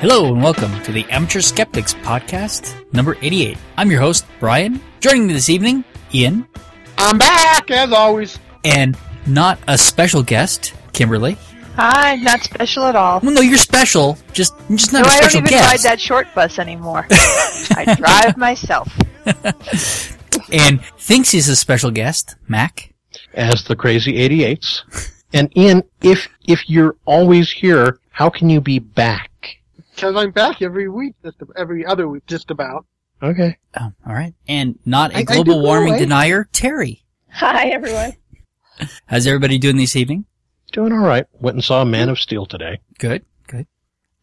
Hello and welcome to the Amateur Skeptics Podcast, number 88. I'm your host, Brian. Joining me this evening, Ian. I'm back, as always. And not a special guest, Kimberly. Hi, not special at all. Well, no, you're special, just not a special guest. No, I don't even ride that short bus anymore. I drive myself. And thinks he's a special guest, Mac. As the Crazy 88s. And Ian, if you're always here, how can you be back? Because I'm back every week, every other week, just about. Okay. Oh, all right. And not a global warming denier, Terry. Hi, everyone. How's everybody doing this evening? Doing all right. Went and saw Man of Steel today. Good, good.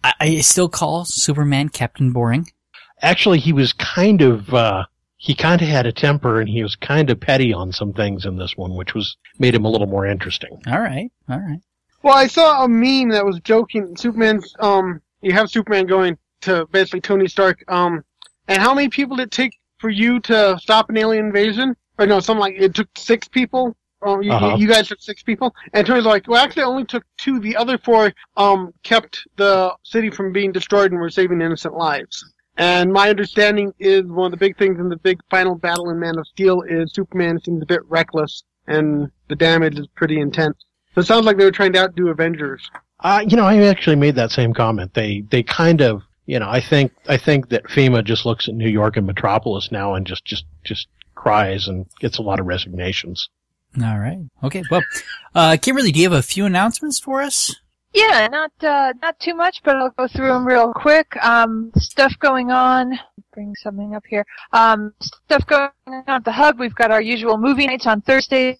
I still call Superman Captain Boring. Actually, he was kind of, he kind of had a temper, and he was kind of petty on some things in this one, which was made him a little more interesting. All right, all right. Well, I saw a meme that was joking. Superman's, you have Superman going to basically Tony Stark. And how many people did it take for you to stop an alien invasion? Or no, something like it took 6 people. You guys took 6 people. And Tony's like, well, actually, it only took 2. The other 4 kept the city from being destroyed and were saving innocent lives. And my understanding is one of the big things in the big final battle in Man of Steel is Superman seems a bit reckless, and the damage is pretty intense. So it sounds like they were trying to outdo Avengers. You know, I actually made that same comment. They kind of, you know, I think that FEMA just looks at New York and Metropolis now and just cries and gets a lot of resignations. All right. Okay. Well, Kimberly, do you have a few announcements for us? Yeah, not too much, but I'll go through them real quick. Stuff going on. Bring something up here. Stuff going on at the Hub. We've got our usual movie nights on Thursdays.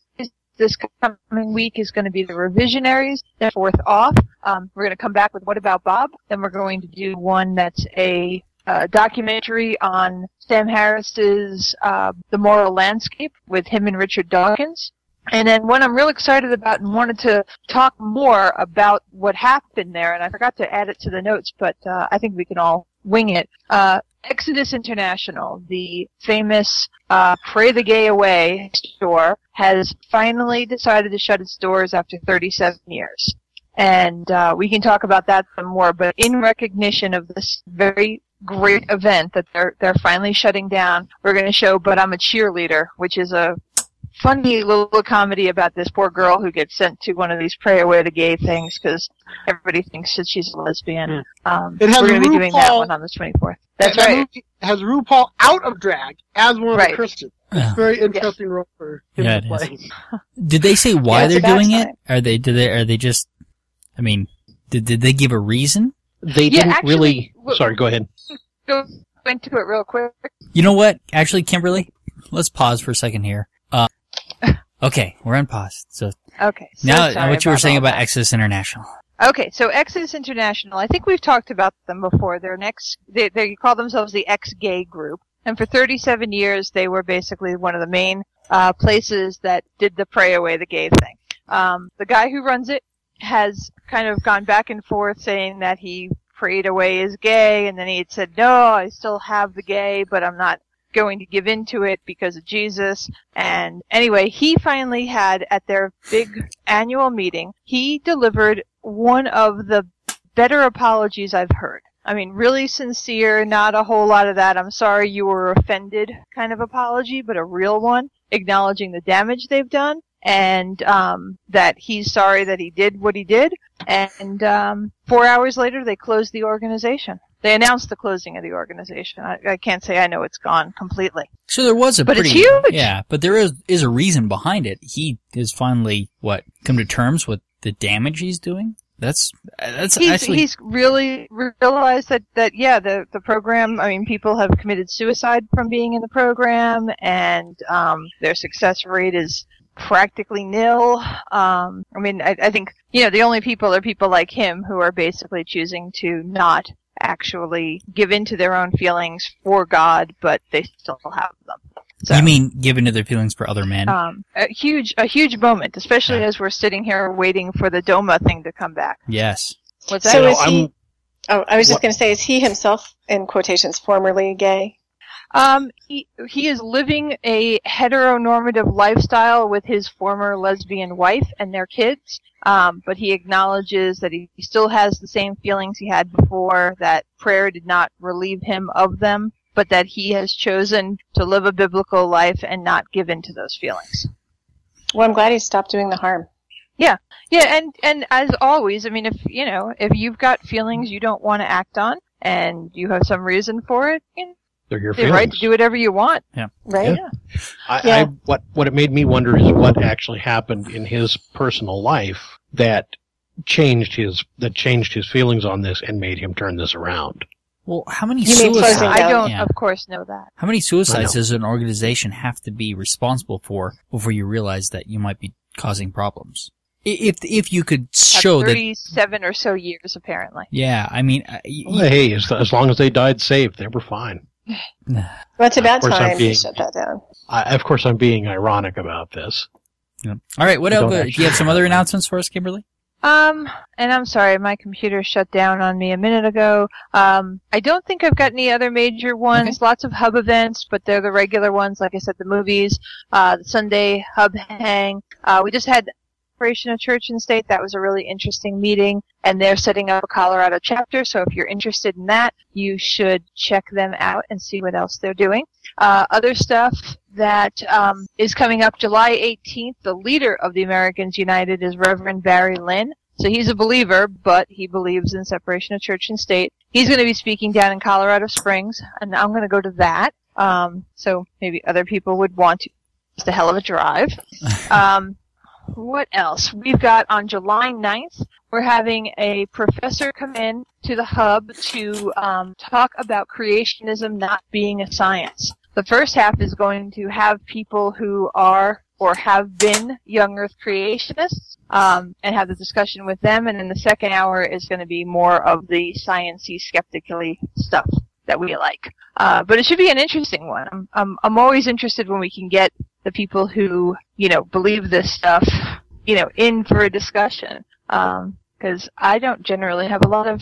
This coming week is going to be the Revisionaries, the 4th off. We're going to come back with What About Bob? Then we're going to do one that's a documentary on Sam Harris's The Moral Landscape with him and Richard Dawkins. And then one I'm real excited about and wanted to talk more about what happened there, and I forgot to add it to the notes, but I think we can all wing it. Exodus International, the famous Pray the Gay Away store, has finally decided to shut its doors after 37 years. And we can talk about that some more, but in recognition of this very great event that they're finally shutting down, we're going to show But I'm a Cheerleader, which is a funny little comedy about this poor girl who gets sent to one of these pray away the gay things because everybody thinks that she's a lesbian. Mm. We're going to be doing that one on the 24th. That's right. It has RuPaul out of drag as one of the Christians. It's very interesting role for him to play. Did they say why they're doing it? Are they just? I mean, did they give a reason? They didn't really. Sorry, go ahead. Go into it real quick. You know what? Actually, Kimberly, let's pause for a second here. Okay, we're on pause. So okay. So now what you were saying about Exodus International. Okay, so Exodus International, I think we've talked about them before. They call themselves the ex-gay group. And for 37 years, they were basically one of the main places that did the pray away the gay thing. The guy who runs it has kind of gone back and forth saying that he prayed away his gay, and then he had said, no, I still have the gay, but I'm not going to give into it because of Jesus. And anyway, he finally had at their big annual meeting, he delivered one of the better apologies I've heard. I mean, really sincere, not a whole lot of that I'm sorry you were offended kind of apology, but a real one, acknowledging the damage they've done and that he's sorry that he did what he did. And 4 hours later, they closed the organization. They announced the closing of the organization. I can't say I know it's gone completely. So there was but it's huge. Yeah, but there is a reason behind it. He is finally, come to terms with the damage he's doing? He's really realized that the program, I mean, people have committed suicide from being in the program, and their success rate is practically nil. I mean, I think, you know, the only people are people like him who are basically choosing to not actually give in to their own feelings for God, but they still have them. So, you mean give in to their feelings for other men? A huge moment, especially as we're sitting here waiting for the DOMA thing to come back. Yes. What's that? So is he? Oh, I was just going to say, is he himself in quotations formerly gay? He is living a heteronormative lifestyle with his former lesbian wife and their kids, but he acknowledges that he still has the same feelings he had before, that prayer did not relieve him of them, but that he has chosen to live a biblical life and not give in to those feelings. Well, I'm glad he stopped doing the harm. Yeah. Yeah, and as always, I mean, if you've got feelings you don't want to act on and you have some reason for it, they're your feelings. You're right to do whatever you want. Yeah. Right? Yeah. Yeah. What it made me wonder is what actually happened in his personal life that changed his feelings on this and made him turn this around. Well, how many suicides? I don't, of course, know that. How many suicides does an organization have to be responsible for before you realize that you might be causing problems? If you could show 37 or so years, apparently. Yeah, I mean... hey, as long as they died safe, they were fine. It's about time you shut that down. Of course, I'm being ironic about this. Yeah. All right, what else? Do you have some other announcements for us, Kimberly? And I'm sorry, my computer shut down on me a minute ago. I don't think I've got any other major ones. Okay. Lots of Hub events, but they're the regular ones. Like I said, the movies, the Sunday Hub Hang. We just had Creation of Church and State. That was a really interesting meeting, and they're setting up a Colorado chapter, so if you're interested in that, you should check them out and see what else they're doing. Other stuff that is coming up July 18th, the leader of the Americans United is Reverend Barry Lynn. So he's a believer, but he believes in separation of church and state. He's going to be speaking down in Colorado Springs, and I'm going to go to that. So maybe other people would want to. It's a hell of a drive. What else? We've got on July 9th, we're having a professor come in to the Hub to talk about creationism not being a science. The first half is going to have people who are or have been young Earth creationists and have the discussion with them. And then the second hour is going to be more of the science-y, skeptically stuff that we like. But it should be an interesting one. I'm always interested when we can get the people who, believe this stuff, in for a discussion. 'Cause I don't generally have a lot of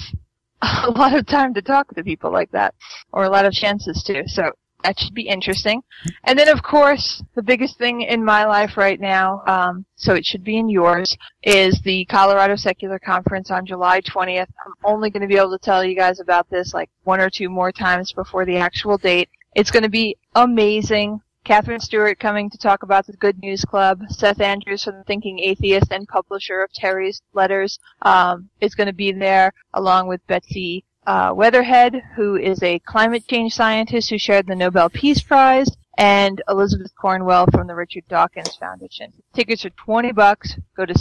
time to talk to people like that, or a lot of chances to. So that should be interesting. And then, of course, the biggest thing in my life right now, so it should be in yours, is the Colorado Secular Conference on July 20th. I'm only going to be able to tell you guys about this like one or two more times before the actual date. It's going to be amazing. Catherine Stewart coming to talk about the Good News Club. Seth Andrews from Thinking Atheist and publisher of Terry's Letters is going to be there, along with Betsy Weatherhead, who is a climate change scientist who shared the Nobel Peace Prize, and Elizabeth Cornwell from the Richard Dawkins Foundation. Tickets are $20. Go to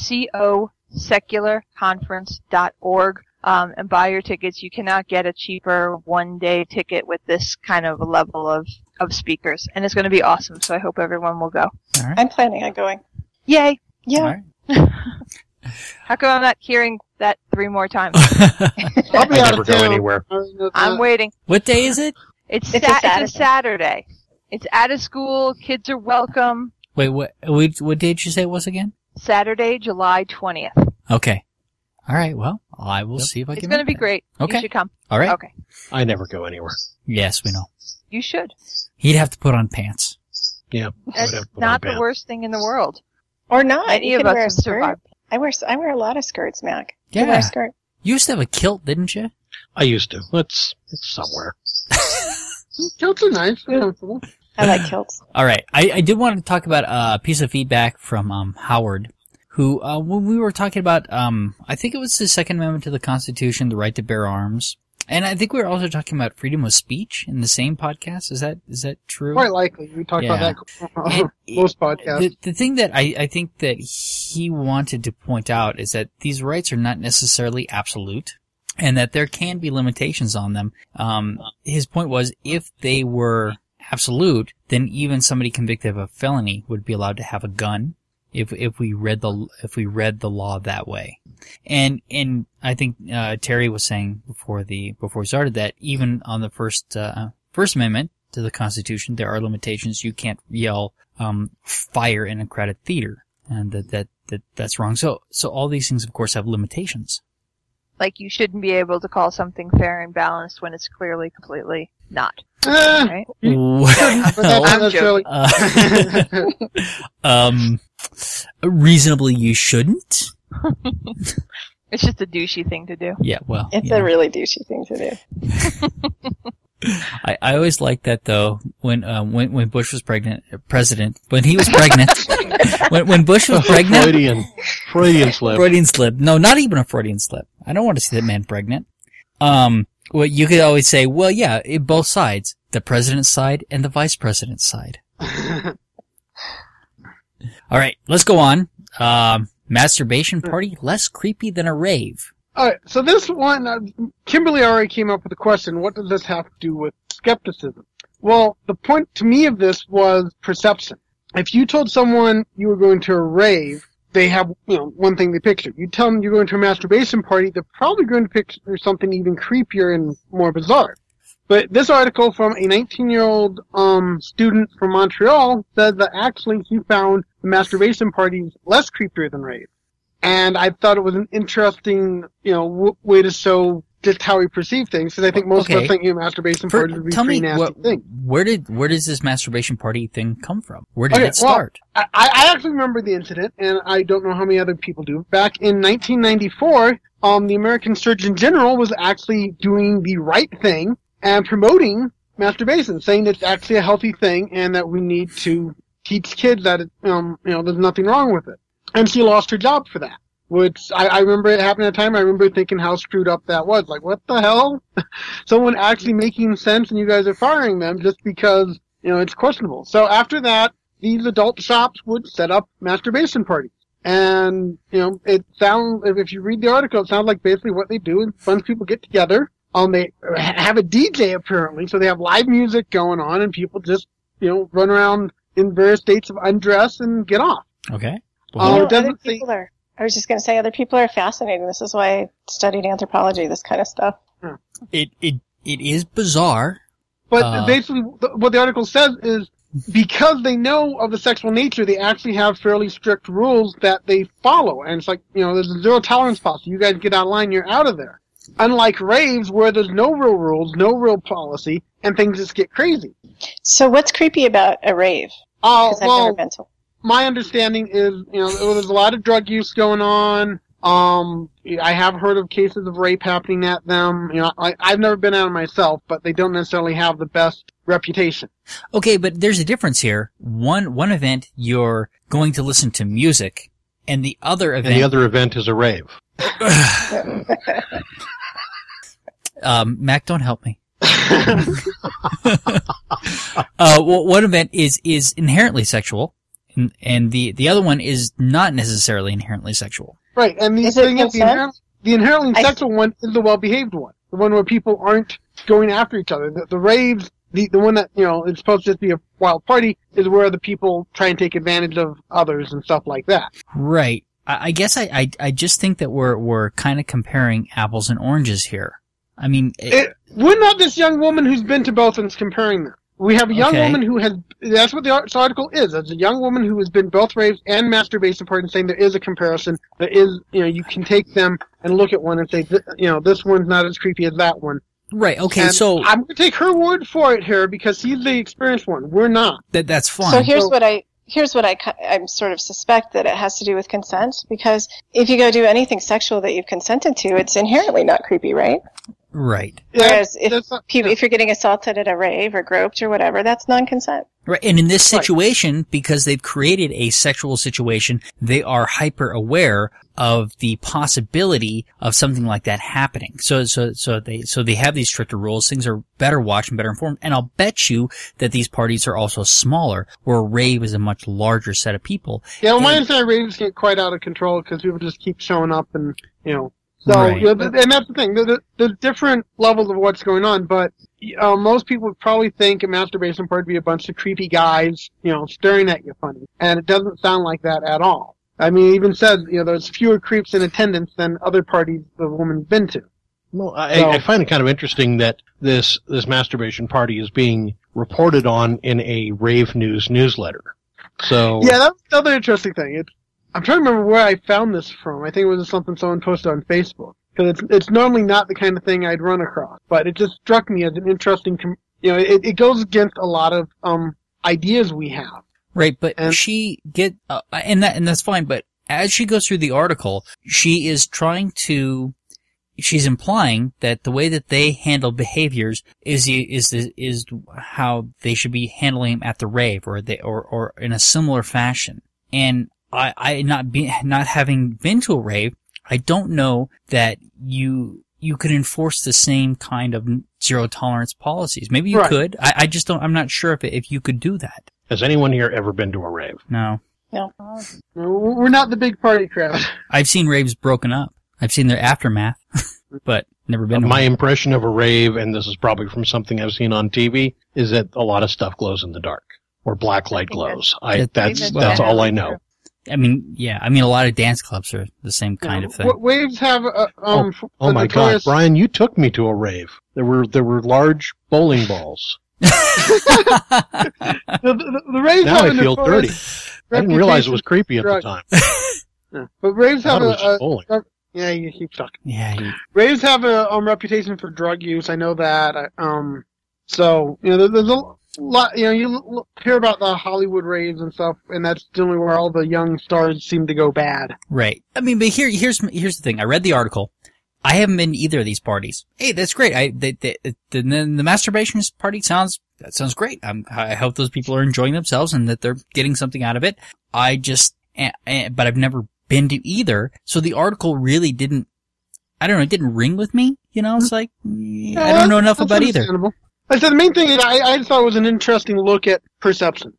cosecularconference.org. And buy your tickets. You cannot get a cheaper one-day ticket with this kind of level of speakers. And it's going to be awesome, so I hope everyone will go. All right. I'm planning on going. Yay. Yeah. Right. How come I'm not hearing that three more times? I'll be out of town. Anywhere. I'm waiting. What day is it? It's a Saturday. It's out of school. Kids are welcome. Wait, what day did you say it was again? Saturday, July 20th. Okay. All right, well, I will see if I can. It's going to be great. Okay. You should come. All right. Okay. I never go anywhere. Yes, we know. You should. He'd have to put on pants. Yeah. That's not the worst thing in the world. Or not. Any of us wear a skirt. I wear a lot of skirts, Mac. Yeah. You wear a skirt. You used to have a kilt, didn't you? I used to. It's somewhere. Kilts are nice. They're comfortable. I like kilts. All right. I did want to talk about a piece of feedback from Howard, who, when we were talking about, I think it was the Second Amendment to the Constitution, the right to bear arms, and I think we were also talking about freedom of speech in the same podcast. Is that true? Quite likely. We talked about that on most podcasts. The thing that I think that he wanted to point out is that these rights are not necessarily absolute, and that there can be limitations on them. His point was, if they were absolute, then even somebody convicted of a felony would be allowed to have a gun. If we read the law that way, and I think Terry was saying before we started that even on the First Amendment to the Constitution there are limitations. You can't yell fire in a crowded theater, and that's wrong. So all these things of course have limitations. Like you shouldn't be able to call something fair and balanced when it's clearly completely not. Right? Reasonably, you shouldn't. It's just a douchey thing to do. Yeah, well. It's a really douchey thing to do. I always liked that though. When Bush was president, when he was pregnant, when Bush was pregnant, Freudian slip. No, not even a Freudian slip. I don't want to see that man pregnant. Well, you could always say, well, yeah, both sides, the president's side and the vice president's side. All right, let's go on. Masturbation party less creepy than a rave. All right, so this one, Kimberly already came up with the question, what does this have to do with skepticism? Well, the point to me of this was perception. If you told someone you were going to a rave, they have one thing they picture. You tell them you're going to a masturbation party, they're probably going to picture something even creepier and more bizarre. But this article from a 19-year-old student from Montreal said that actually he found the masturbation parties less creepier than raves. And I thought it was an interesting, way to show just how we perceive things, because I think most of us think masturbation parties would be pretty nasty thing. Where does this masturbation party thing come from? Where did it start? Well, I actually remember the incident, and I don't know how many other people do. Back in 1994, the American Surgeon General was actually doing the right thing and promoting masturbation, saying it's actually a healthy thing and that we need to teach kids that there's nothing wrong with it. And she lost her job for that, which I remember it happened at a time. I remember thinking how screwed up that was. Like, what the hell? Someone actually making sense and you guys are firing them just because, it's questionable. So after that, these adult shops would set up masturbation parties. And, it sounds, if you read the article, it sounds like basically what they do is a bunch of people get together. They have a DJ apparently, so they have live music going on and people just, run around in various states of undress and get off. Okay. I was just going to say, other people are fascinating. This is why I studied anthropology, this kind of stuff. It is bizarre. But basically, what the article says is because they know of the sexual nature, they actually have fairly strict rules that they follow. And it's like, there's a zero tolerance policy. You guys get out of line, you're out of there. Unlike raves where there's no real rules, no real policy, and things just get crazy. So what's creepy about a rave? Because I've never been to one. My understanding is, there's a lot of drug use going on. I have heard of cases of rape happening at them. I've never been at them myself, but they don't necessarily have the best reputation. Okay, but there's a difference here. One event, you're going to listen to music, and the other event... And the other event is a rave. Mac, don't help me. One event is inherently sexual. And the other one is not necessarily inherently sexual. Right, and the inherently sexual one is the well-behaved one. The one where people aren't going after each other. The raves, the one that, it's supposed to just be a wild party, is where the people try and take advantage of others and stuff like that. Right. I guess I just think that we're kind of comparing apples and oranges here. I mean... We're not this young woman who's been to both and comparing them. We have a young woman who has, that's what the article is. It's a young woman who has been both raves and masturbation parties, saying there is a comparison. There is, you can take them and look at one and say, this one's not as creepy as that one. Right, okay, and so... I'm going to take her word for it here because she's the experienced one. We're not. That's fine. So here's what I sort of suspect that it has to do with consent, because if you go do anything sexual that you've consented to, it's inherently not creepy, right? Right. Whereas if you're getting assaulted at a rave or groped or whatever, that's non-consent. Right. And in this situation, because they've created a sexual situation, they are hyper aware of the possibility of something like that happening. So they have these stricter rules. Things are better watched and better informed. And I'll bet you that these parties are also smaller, where a rave is a much larger set of people. Yeah, well, my understanding raves get quite out of control because people just keep showing up and, So, right. And that's the thing. There's different levels of what's going on, but most people would probably think a masturbation party would be a bunch of creepy guys, staring at you funny. And it doesn't sound like that at all. I mean, it even says, there's fewer creeps in attendance than other parties the woman's been to. Well, I find it kind of interesting that this masturbation party is being reported on in a Rave News newsletter. So yeah, that's another interesting thing. I'm trying to remember where I found this from. I think it was something someone posted on Facebook. Because it's normally not the kind of thing I'd run across. But it just struck me as an interesting you know, it goes against a lot of ideas we have. Right, but that's fine, but as she goes through the article, she is she's implying that the way that they handle behaviors is how they should be handling them at the rave or in a similar fashion. And I not having been to a rave, I don't know that you could enforce the same kind of zero tolerance policies. Maybe you could. I just don't. I'm not sure if you could do that. Has anyone here ever been to a rave? No. No. We're not the big party crowd. I've seen raves broken up. I've seen their aftermath, but never been to one. My impression of a rave, and this is probably from something I've seen on TV, is that a lot of stuff glows in the dark, or black light glows. That's all I know. I mean, yeah. I mean, a lot of dance clubs are the same kind of thing. Waves have oh my God, Brian, you took me to a rave. There were large bowling balls. the raves now I feel dirty. I didn't realize it was creepy at the time. Yeah. But raves have you keep talking. Yeah, raves have a reputation for drug use. I know that. So you know, there's a lot. You know, you hear about the Hollywood raves and stuff, and that's generally where all the young stars seem to go bad. Right. I mean, but here's the thing. I read the article. I haven't been to either of these parties. Hey, that's great. The masturbation party sounds great. I hope those people are enjoying themselves and that they're getting something out of it. But I've never been to either. So the article really didn't, I don't know, it didn't ring with me. You know, it's like, I don't know enough about either. I said the main thing is I thought it was an interesting look at perception.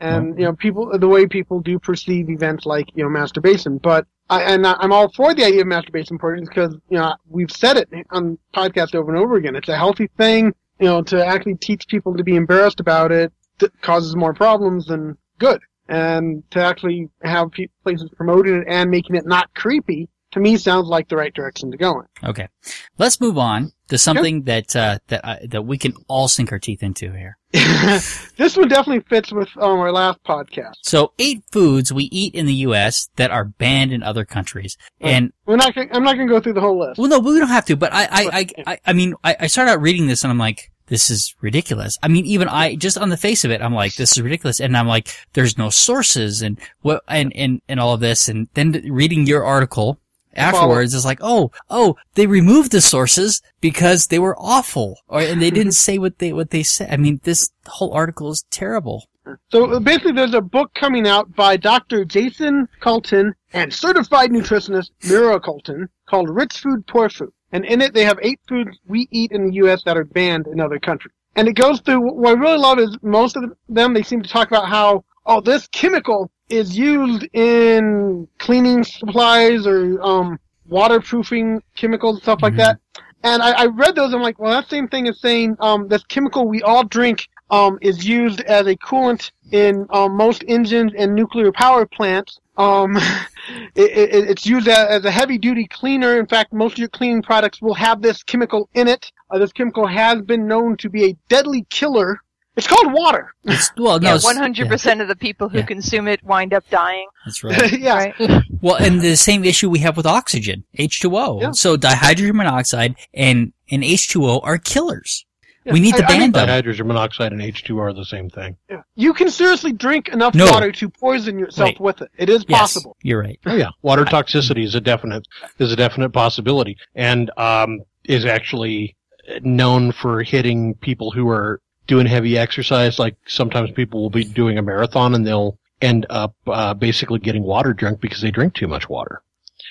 And, you know, the way people do perceive events like, you know, masturbation. But I'm all for the idea of masturbation parties because, you know, we've said it on the podcast over and over again. It's a healthy thing, you know, to actually teach people to be embarrassed about it causes more problems than good. And to actually have places promoting it and making it not creepy, to me, sounds like the right direction to go in. Okay. Let's move on to something that we can all sink our teeth into here. This one definitely fits with our last podcast. So 8 foods we eat in the U.S. that are banned in other countries. And I'm not going to go through the whole list. Well, no, we don't have to. But I started out reading this and I'm like, this is ridiculous. I mean, even just on the face of it, I'm like, this is ridiculous. And I'm like, there's no sources and what, and all of this. And then reading your article afterwards is like, oh, they removed the sources because they were awful, and they didn't say what they said. I mean, this whole article is terrible. So basically, there's a book coming out by Dr. Jason Colton and certified nutritionist Mira Colton called "Rich Food, Poor Food," and in it they have 8 foods we eat in the U.S. that are banned in other countries. And it goes through. What I really love is most of them they seem to talk about how this chemical is used in cleaning supplies or waterproofing chemicals and stuff like that. And I read those, I'm like, well, that same thing is saying this chemical we all drink is used as a coolant in most engines and nuclear power plants. It's used as a heavy-duty cleaner. In fact, most of your cleaning products will have this chemical in it. This chemical has been known to be a deadly killer. It's called water. 100% of the people who consume it wind up dying. That's right. Yeah. Right? Well, and the same issue we have with oxygen, H2O. Yeah. So dihydrogen monoxide and H2O are killers. Yeah. We need to ban them. Dihydrogen monoxide and H2O are the same thing. Yeah. You can seriously drink enough water to poison yourself with it. It is possible. You're right. Oh, yeah. Water toxicity is a definite possibility, and is actually known for hitting people who are doing heavy exercise. Like sometimes people will be doing a marathon and they'll end up basically getting water drunk because they drink too much water.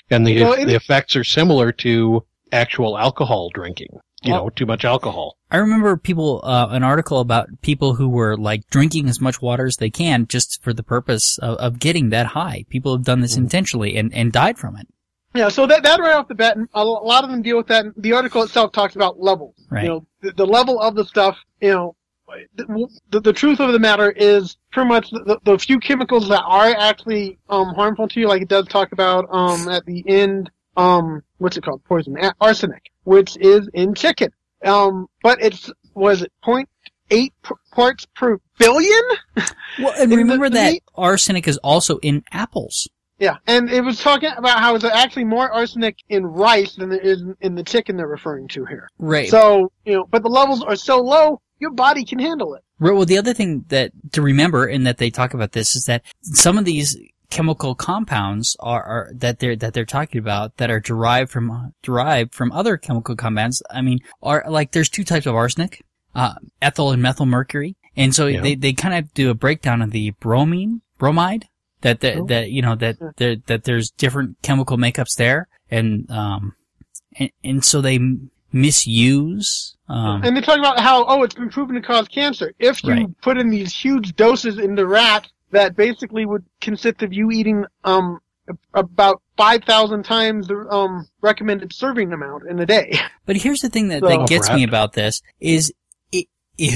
And the effects are similar to actual alcohol drinking, too much alcohol. I remember an article about people who were like drinking as much water as they can just for the purpose of getting that high. People have done this intentionally and died from it. Yeah, so that right off the bat, a lot of them deal with that. The article itself talks about levels. Right. You know, the level of the stuff, you know, the truth of the matter is pretty much the few chemicals that are actually harmful to you, like it does talk about at the end, what's it called? Poison. Arsenic, which is in chicken. But was it 0.8 parts per billion? Well, and remember that arsenic is also in apples. Yeah, and it was talking about how there's actually more arsenic in rice than there is in the chicken they're referring to here. Right. So, you know, but the levels are so low your body can handle it. Well, the other thing that to remember, and that they talk about this, is that some of these chemical compounds are that they're talking about that are derived from other chemical compounds. I mean, are like there's two types of arsenic, ethyl and methyl mercury, and so yeah. they kind of do a breakdown of the bromide. That there's different chemical makeups there, and so they misuse. And they're talking about how it's been proven to cause cancer if you put in these huge doses into rats that basically would consist of you eating about 5,000 times the recommended serving amount in a day. But here's the thing that gets me about this is it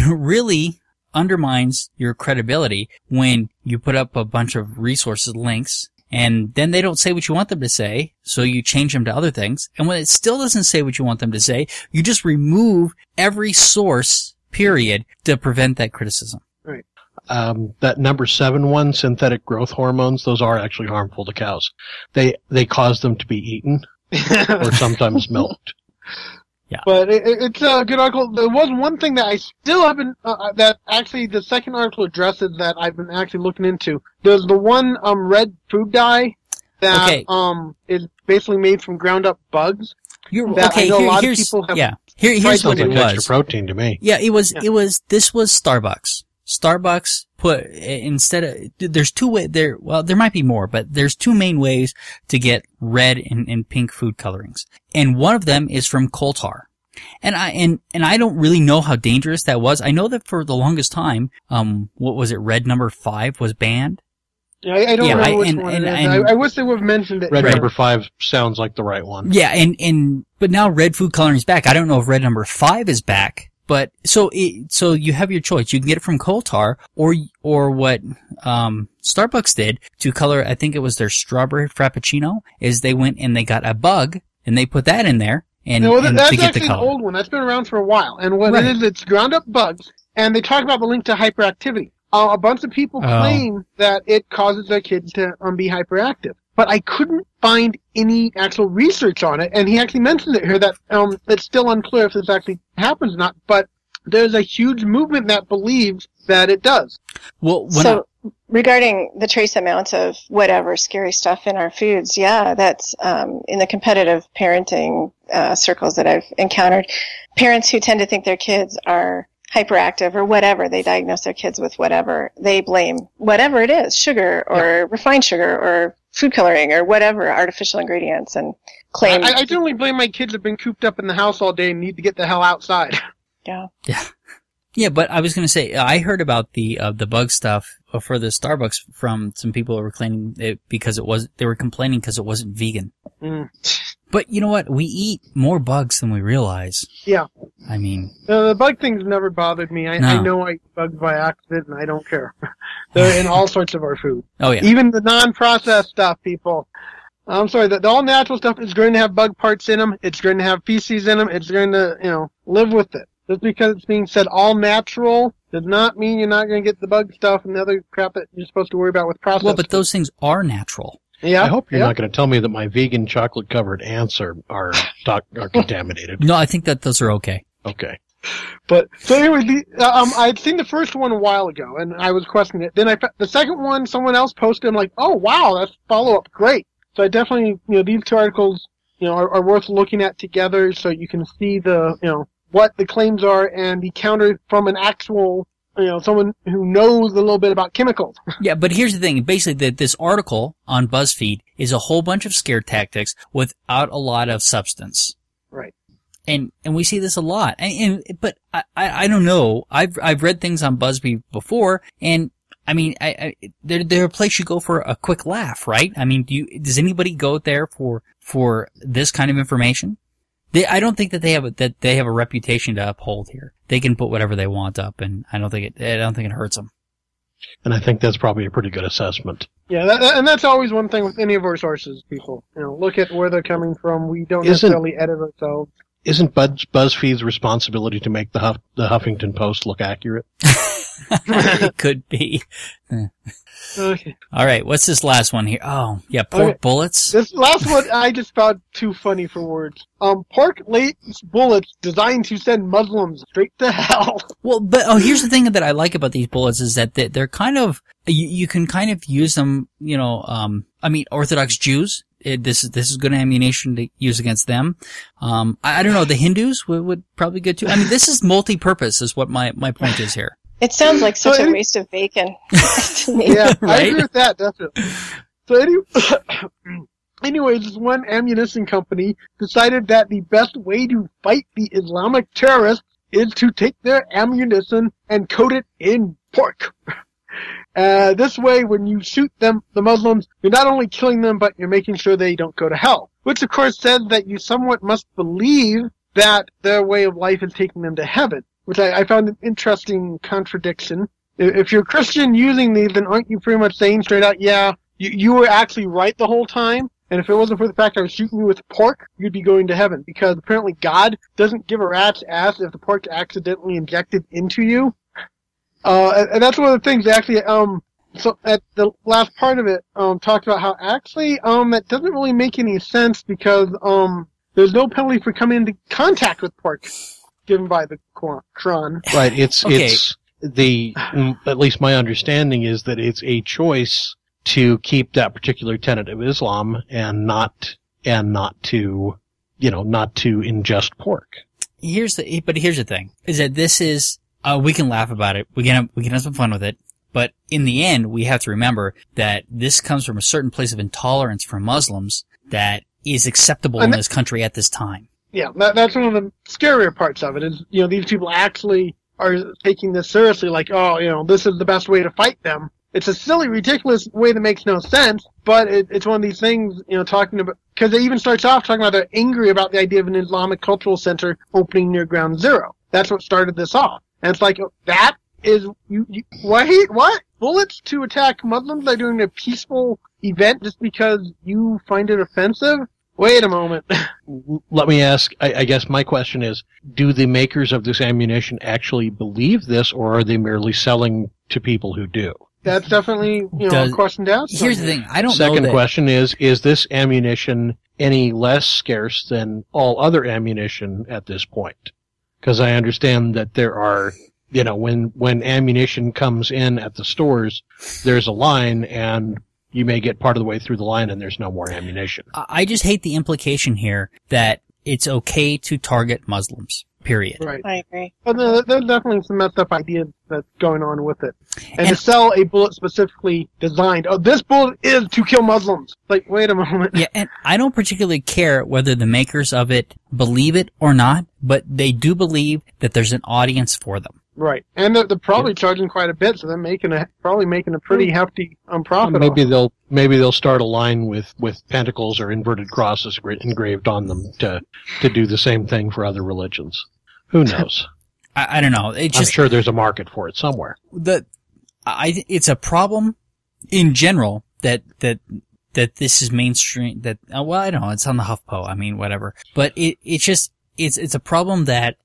really undermines your credibility when you put up a bunch of resources links and then they don't say what you want them to say, so you change them to other things. And when it still doesn't say what you want them to say, you just remove every source, period, to prevent that criticism. Right. That number 7 one, synthetic growth hormones, those are actually harmful to cows. They cause them to be eaten or sometimes milked. Yeah. But it's a good article. There was one thing that I still haven't that actually the second article addresses that I've been actually looking into. There's the one red food dye that is basically made from ground up bugs. Here's what it was. Extra protein to me. Yeah, it was. Yeah. It was. This was Starbucks. Starbucks put instead of there's two way there. Well, there might be more, but there's two main ways to get red and pink food colorings, and one of them is from coal tar. And I don't really know how dangerous that was. I know that for the longest time, what was it? Red number 5 was banned. Yeah, I don't know which one. I wish they would have mentioned it. Red number 5 sounds like the right one. Yeah, and but now red food coloring is back. I don't know if red number 5 is back. But so you have your choice. You can get it from coal tar or what Starbucks did to color. I think it was their strawberry frappuccino. Is they went and they got a bug and they put that in there and that's to get the color. That's actually an old one. That's been around for a while. And what it is, it's ground up bugs. And they talk about the link to hyperactivity. A bunch of people claim that it causes their kids to be hyperactive. But I couldn't find any actual research on it, and he actually mentioned it here that it's still unclear if this actually happens or not, but there's a huge movement that believes that it does. Well, regarding the trace amounts of whatever scary stuff in our foods, that's in the competitive parenting circles that I've encountered, parents who tend to think their kids are hyperactive or whatever, they diagnose their kids with whatever, they blame whatever it is, sugar or refined sugar or food coloring or whatever, artificial ingredients, and claim... I generally blame my kids have been cooped up in the house all day and need to get the hell outside. Yeah. Yeah. Yeah, but I was going to say, I heard about the bug stuff for the Starbucks from some people who were claiming it because it wasn't vegan. Mm. But you know what? We eat more bugs than we realize. Yeah. I mean... the bug thing's never bothered me. I know I eat bugs by accident, and I don't care. They're in all sorts of our food. Oh, yeah. Even the non-processed stuff, people. I'm sorry, the all-natural stuff is going to have bug parts in them. It's going to have feces in them. It's going to, live with it. Just because it's being said all-natural does not mean you're not going to get the bug stuff and the other crap that you're supposed to worry about with processed. Well, but those things are natural. Yeah, I hope you're not going to tell me that my vegan chocolate-covered ants are contaminated. No, I think that those are okay. Okay. But, so anyway, I'd seen the first one a while ago, and I was questioning it. Then the second one, someone else posted, and I'm like, oh, wow, that's follow-up. Great. So I definitely, these two articles, are worth looking at together so you can see the, what the claims are and the counter from an actual... someone who knows a little bit about chemicals. Yeah, but here's the thing. Basically, this article on BuzzFeed is a whole bunch of scare tactics without a lot of substance. Right. And we see this a lot. But I don't know. I've read things on BuzzFeed before, and I mean, they're a place you go for a quick laugh, right? I mean, does anybody go there for this kind of information? I don't think that they have a reputation to uphold here. They can put whatever they want up, and I don't think it hurts them. And I think that's probably a pretty good assessment. Yeah, and that's always one thing with any of our sources, people. Look at where they're coming from. We don't necessarily edit ourselves. Isn't BuzzFeed's responsibility to make the Huffington Post look accurate? It could be. Okay. All right. What's this last one here? Oh, yeah. Pork bullets. This last one I just found too funny for words. Pork lace bullets designed to send Muslims straight to hell. Well, but here's the thing that I like about these bullets is that they're kind of, you can kind of use them, you know, I mean, Orthodox Jews. This is good ammunition to use against them. I don't know. The Hindus would probably get too. I mean, this is multi-purpose is what my point is here. It sounds like such a waste of bacon. Yeah, right? I agree with that, definitely. So anyway, this one ammunition company decided that the best way to fight the Islamic terrorists is to take their ammunition and coat it in pork. This way, when you shoot them, the Muslims, you're not only killing them, but you're making sure they don't go to hell. Which, of course, says that you somewhat must believe that their way of life is taking them to heaven. Which I found an interesting contradiction. If you're a Christian using these, then aren't you pretty much saying straight out, yeah, you were actually right the whole time, and if it wasn't for the fact I was shooting you with pork, you'd be going to heaven, because apparently God doesn't give a rat's ass if the pork's accidentally injected into you. And that's one of the things, actually, so at the last part of it, talked about how actually, that doesn't really make any sense, because, there's no penalty for coming into contact with pork. Given by the Quran. Right, it's the, at least my understanding is that it's a choice to keep that particular tenet of Islam and not to ingest pork. Here's the thing, is that this is, we can laugh about it, we can have some fun with it, but in the end we have to remember that this comes from a certain place of intolerance for Muslims that is acceptable in this country at this time. Yeah, that's one of the scarier parts of it is, you know, these people actually are taking this seriously, like, oh, you know, this is the best way to fight them. It's a silly, ridiculous way that makes no sense, but it's one of these things, you know, talking about, because it even starts off talking about they're angry about the idea of an Islamic cultural center opening near Ground Zero. That's what started this off. And it's like, that is, what? Bullets to attack Muslims by doing a peaceful event just because you find it offensive? Wait a moment. Let me ask, I guess my question is, do the makers of this ammunition actually believe this, or are they merely selling to people who do? That's definitely, you know, a question to ask. Here's the thing, I don't know. Second question is this ammunition any less scarce than all other ammunition at this point? Because I understand that there are, you know, when ammunition comes in at the stores, there's a line, and you may get part of the way through the line and there's no more ammunition. I just hate the implication here that it's okay to target Muslims, period. Right. I agree. Well, there's definitely some messed up ideas that's going on with it. And to sell a bullet specifically designed, oh, this bullet is to kill Muslims. Like, wait a moment. Yeah, and I don't particularly care whether the makers of it believe it or not, but they do believe that there's an audience for them. Right, and they're probably charging quite a bit, so they're probably making a pretty hefty profit. Maybe they'll start a line with pentacles or inverted crosses engraved on them to do the same thing for other religions. Who knows? I don't know. I'm sure there's a market for it somewhere. It's a problem in general that this is mainstream. That well, I don't know. It's on the HuffPo. I mean, whatever. But it's a problem that.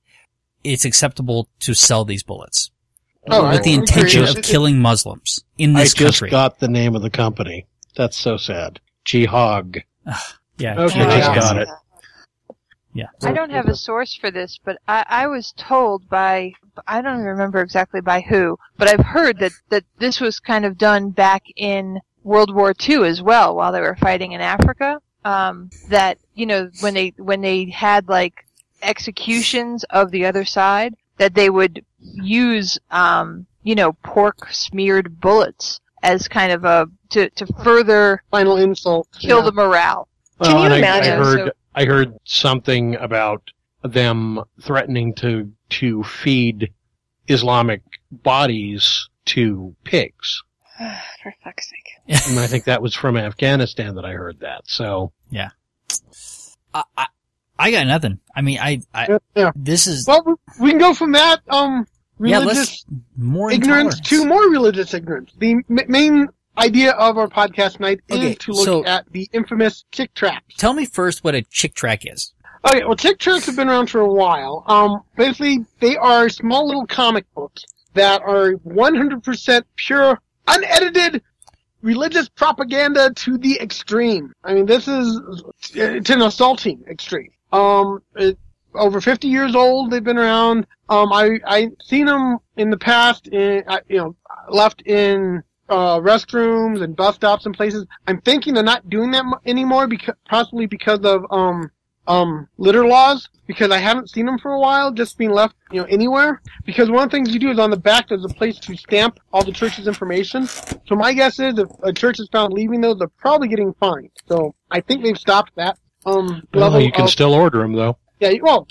It's acceptable to sell these bullets with the intention of killing Muslims in this country. I just got the name of the company. That's so sad. Jihad. Yeah, okay. I just got it. Yeah. I don't have a source for this, but I was told I don't remember exactly by who, but I've heard that this was kind of done back in World War II as well, while they were fighting in Africa. That, you know, when they had like executions of the other side, that they would use, you know, pork smeared bullets as kind of to further final insult, kill the morale. Well, can you imagine? I heard something about them threatening to feed Islamic bodies to pigs. For fuck's sake! And I think that was from Afghanistan that I heard that. So yeah. I got nothing. I mean, this is... Well, we can go from that, religious ignorance to more religious ignorance. The main idea of our podcast tonight is to look at the infamous chick traps. Tell me first what a chick track is. Okay, well, chick tracks have been around for a while. Basically, they are small little comic books that are 100% pure, unedited religious propaganda to the extreme. I mean, this is, it's an assaulting extreme. Over 50 years old, they've been around. I've seen them in the past, left in restrooms and bus stops and places. I'm thinking they're not doing that anymore, because possibly because of litter laws, because I haven't seen them for a while, just being left, anywhere. Because one of the things you do is on the back there's a place to stamp all the church's information. So my guess is if a church is found leaving those, they're probably getting fined. So I think they've stopped that level. You can still order them though. Yeah, well,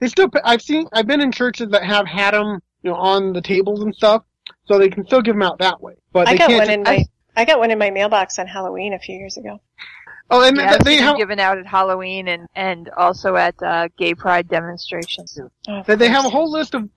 they still. I've been in churches that have had them, on the tables and stuff, so they can still give them out that way. But I got one in my mailbox on Halloween a few years ago. Oh, and yeah, they have given out at Halloween and also at gay pride demonstrations. Oh, they have a whole list of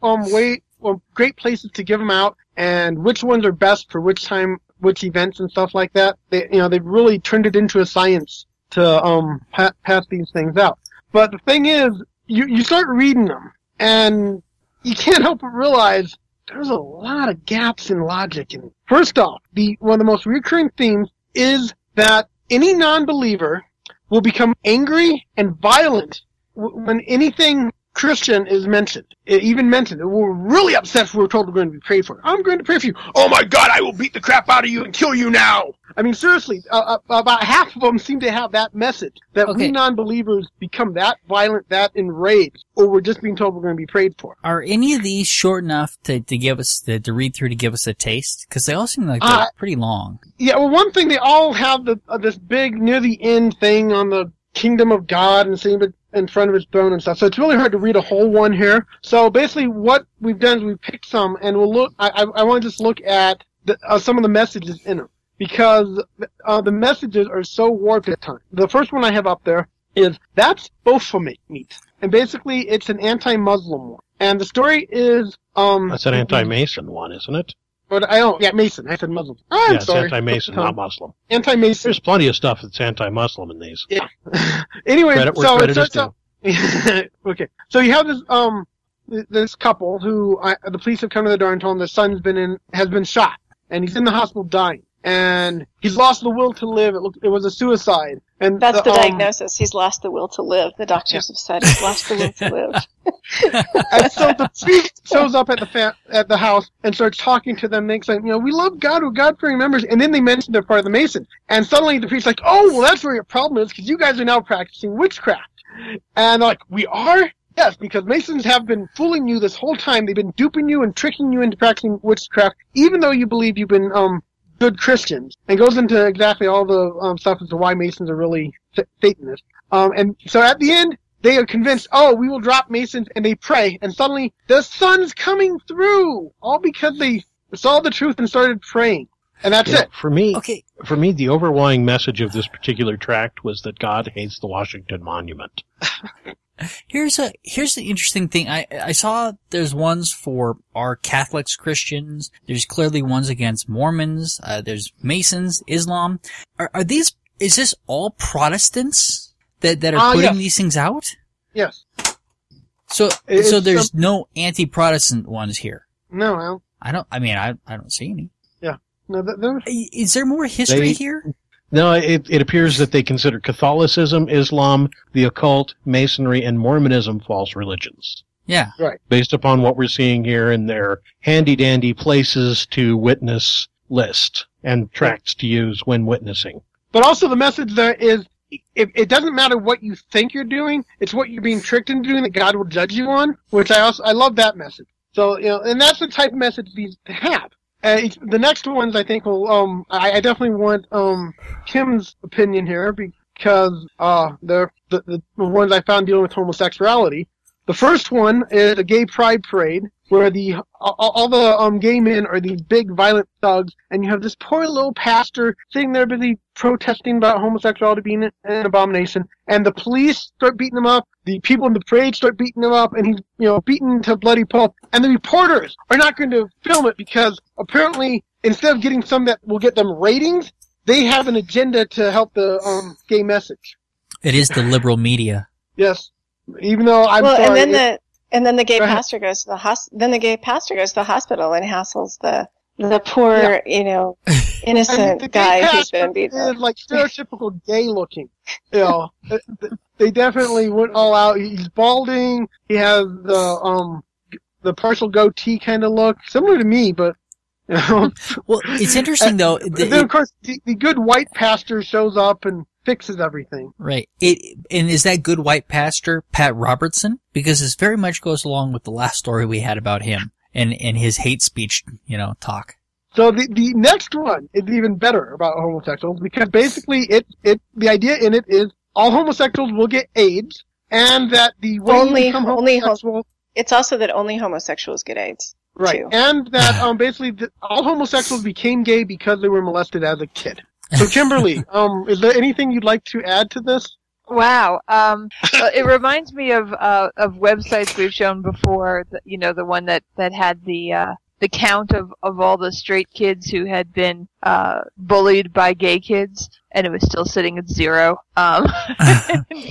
great places to give them out, and which ones are best for which time, which events, and stuff like that. They they've really turned it into a science to pass these things out. But the thing is, you start reading them, and you can't help but realize there's a lot of gaps in logic. And first off, one of the most recurring themes is that any non-believer will become angry and violent when anything Christian is mentioned. We're really upset if we're told we're going to be prayed for. I'm going to pray for you. Oh my God, I will beat the crap out of you and kill you now. I mean, seriously, about half of them seem to have that message, that we non-believers become that violent, that enraged, or we're just being told we're going to be prayed for. Are any of these short enough to give us, to read through to give us a taste? Because they all seem like they're pretty long. Yeah, well, one thing, they all have this big near the end thing on the kingdom of God and seem to in front of his throne and stuff. So it's really hard to read a whole one here. So basically what we've done is we've picked some, and we'll look, I want to just look at some of the messages in them, because the messages are so warped at times. The first one I have up there is, that's Baphomet meat. And basically it's an anti-Muslim one. And the story is, that's an anti-Mason one, isn't it? But Mason. I said Muslim. Oh, I'm sorry. It's anti-Mason, not Muslim. Anti-Mason. There's plenty of stuff that's anti-Muslim in these. Yeah. Anyway, okay. So you have this couple who the police have come to the door and told them their son's has been shot, and he's in the hospital dying, and he's lost the will to live. It was a suicide. And that's the diagnosis. He's lost the will to live. The doctors have said he's lost the will to live. And so the priest shows up at the house and starts talking to them. They say, we love God, who God fearing members. And then they mention they're part of the Mason. And suddenly the priest's like, oh, well, that's where your problem is, because you guys are now practicing witchcraft. And they're like, we are? Yes, because Masons have been fooling you this whole time. They've been duping you and tricking you into practicing witchcraft, even though you believe you've been, good Christians, and goes into exactly all the stuff as to why Masons are really Satanists. And so at the end, they are convinced, oh, we will drop Masons, and they pray, and suddenly the sun's coming through, all because they saw the truth and started praying. And that's it. For me, the overlying message of this particular tract was that God hates the Washington Monument. Here's the interesting thing. I saw there's ones for our Catholics, Christians. There's clearly ones against Mormons. There's Masons, Islam. Are these? Is this all Protestants that are putting these things out? Yes. So there's no anti-Protestant ones here. No, I don't. I mean, I don't see any. Yeah. No. Is there more history here? No, it appears that they consider Catholicism, Islam, the occult, Masonry, and Mormonism false religions. Yeah. Right. Based upon what we're seeing here in their handy-dandy places to witness list and tracts to use when witnessing. But also the message there is, it doesn't matter what you think you're doing, it's what you're being tricked into doing that God will judge you on, which I love that message. So, and that's the type of message these have. The next ones, I think, will. I definitely want Kim's opinion here, because they're the ones I found dealing with homosexuality. The first one is a gay pride parade, where all the gay men are these big violent thugs, and you have this poor little pastor sitting there busy protesting about homosexuality being an abomination, and the police start beating him up, the people in the parade start beating him up, and he's beaten to bloody pulp, and the reporters are not going to film it, because apparently instead of getting some that will get them ratings, they have an agenda to help the gay message. It is the liberal media. Yes. Even though I'm sorry. And then the gay pastor goes to the hospital and hassles the poor, you know, innocent guy who's been beaten. Like stereotypical gay looking. You know, they definitely went all out. He's balding. He has the partial goatee kind of look, similar to me, but. You know. Well, it's interesting though. Then of course the good white pastor shows up and fixes everything. Right. And is that good white pastor Pat Robertson? Because this very much goes along with the last story we had about him and his hate speech, you know, talk. So the next one is even better about homosexuals because basically the idea in it is all homosexuals will get AIDS and that the way only, you become homosexual. It's also that only homosexuals get AIDS. Right, too. And that basically all homosexuals became gay because they were molested as a kid. So Kimberly, is there anything you'd like to add to this? Wow, it reminds me of websites we've shown before. You know, the one that had the count of all the straight kids who had been bullied by gay kids, and it was still sitting at 0. I mean,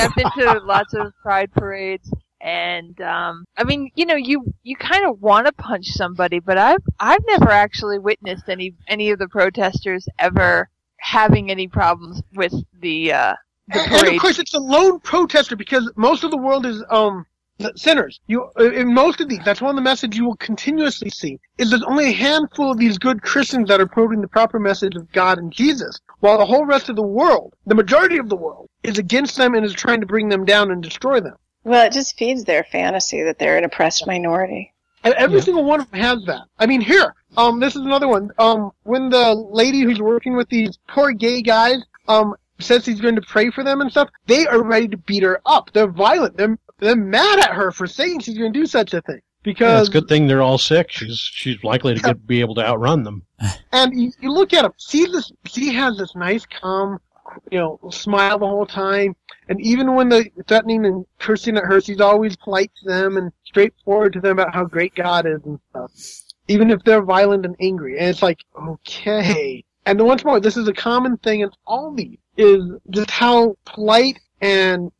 I've been to lots of pride parades. And, I mean, you know, you kind of want to punch somebody, but I've never actually witnessed any of the protesters ever having any problems with the parade. And of course it's a lone protester because most of the world is, sinners. In most of these, that's one of the messages you will continuously see, is there's only a handful of these good Christians that are promoting the proper message of God and Jesus, while the whole rest of the world, the majority of the world, is against them and is trying to bring them down and destroy them. Well, it just feeds their fantasy that they're an oppressed minority. And every single one of them has that. I mean, here, this is another one. When the lady who's working with these poor gay guys says she's going to pray for them and stuff, they are ready to beat her up. They're violent. They're mad at her for saying she's going to do such a thing. Because it's a good thing they're all sick. She's likely to be able to outrun them. And you look at them. She has this nice, calm, you know, smile the whole time. And even when they're threatening and cursing at her, she's always polite to them and straightforward to them about how great God is and stuff. Even if they're violent and angry. And it's like, okay. And once more, this is a common thing in all these, is just how polite and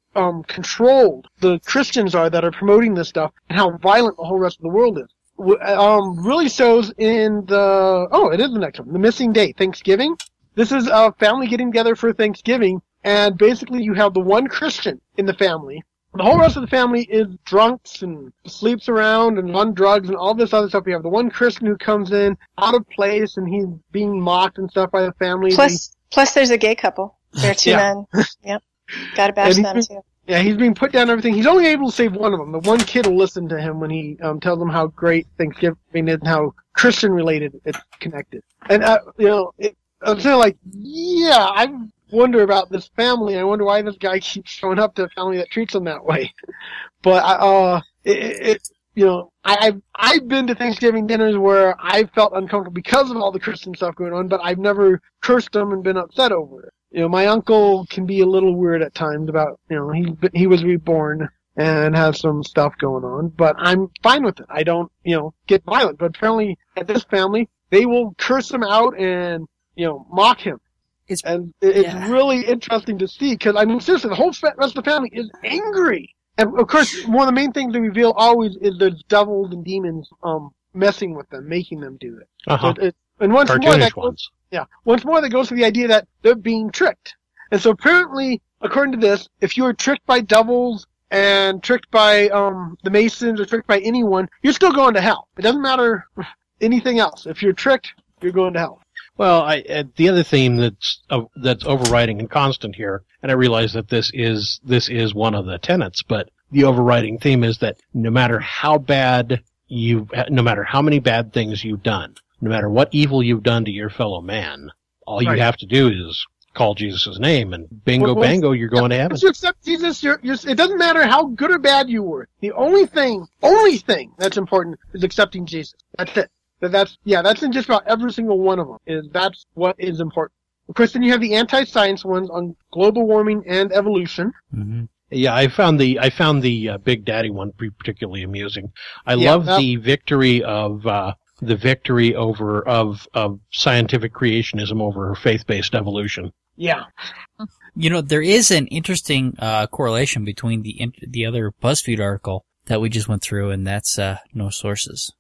controlled the Christians are that are promoting this stuff and how violent the whole rest of the world is. Really shows in it is the next one, the missing day, Thanksgiving. This is a family getting together for Thanksgiving, and basically you have the one Christian in the family. The whole rest of the family is drunks and sleeps around and on drugs and all this other stuff. You have the one Christian who comes in out of place, and he's being mocked and stuff by the family. Plus there's a gay couple. There are two men. Yep. Gotta bash them, too. Yeah, he's being put down everything. He's only able to save one of them. The one kid will listen to him when he tells him how great Thanksgiving is and how Christian-related it's connected. And, you know... I'm saying, like, yeah, I wonder about this family. I wonder why this guy keeps showing up to a family that treats him that way. But I've been to Thanksgiving dinners where I felt uncomfortable because of all the Christian stuff going on, but I've never cursed them and been upset over it. You know, my uncle can be a little weird at times about, you know, he was reborn and has some stuff going on, but I'm fine with it. I don't, you know, get violent. But apparently at this family, they will curse him out and, you know, mock him. It's really interesting to see because, I mean, seriously, the whole rest of the family is angry. And, of course, one of the main things they reveal always is there's devils and demons messing with them, making them do it. Uh-huh. So once more, that goes to the idea that they're being tricked. And so apparently, according to this, if you are tricked by devils and tricked by the Masons or tricked by anyone, you're still going to hell. It doesn't matter anything else. If you're tricked, you're going to hell. Well, the other theme that's overriding and constant here, and I realize that this is one of the tenets, but the overriding theme is that no matter how many bad things you've done, no matter what evil you've done to your fellow man, all you have to do is call Jesus' name, and bingo, bango, you're going to heaven. Once you accept Jesus, it doesn't matter how good or bad you were. The only thing that's important is accepting Jesus. That's it. That's in just about every single one of them. That's what is important. Of course, then you have the anti-science ones on global warming and evolution. Mm-hmm. Yeah, I found the Big Daddy one particularly amusing. I love the victory of over scientific creationism over faith-based evolution. Yeah. You know, there is an interesting correlation between the other BuzzFeed article that we just went through, and that's no sources.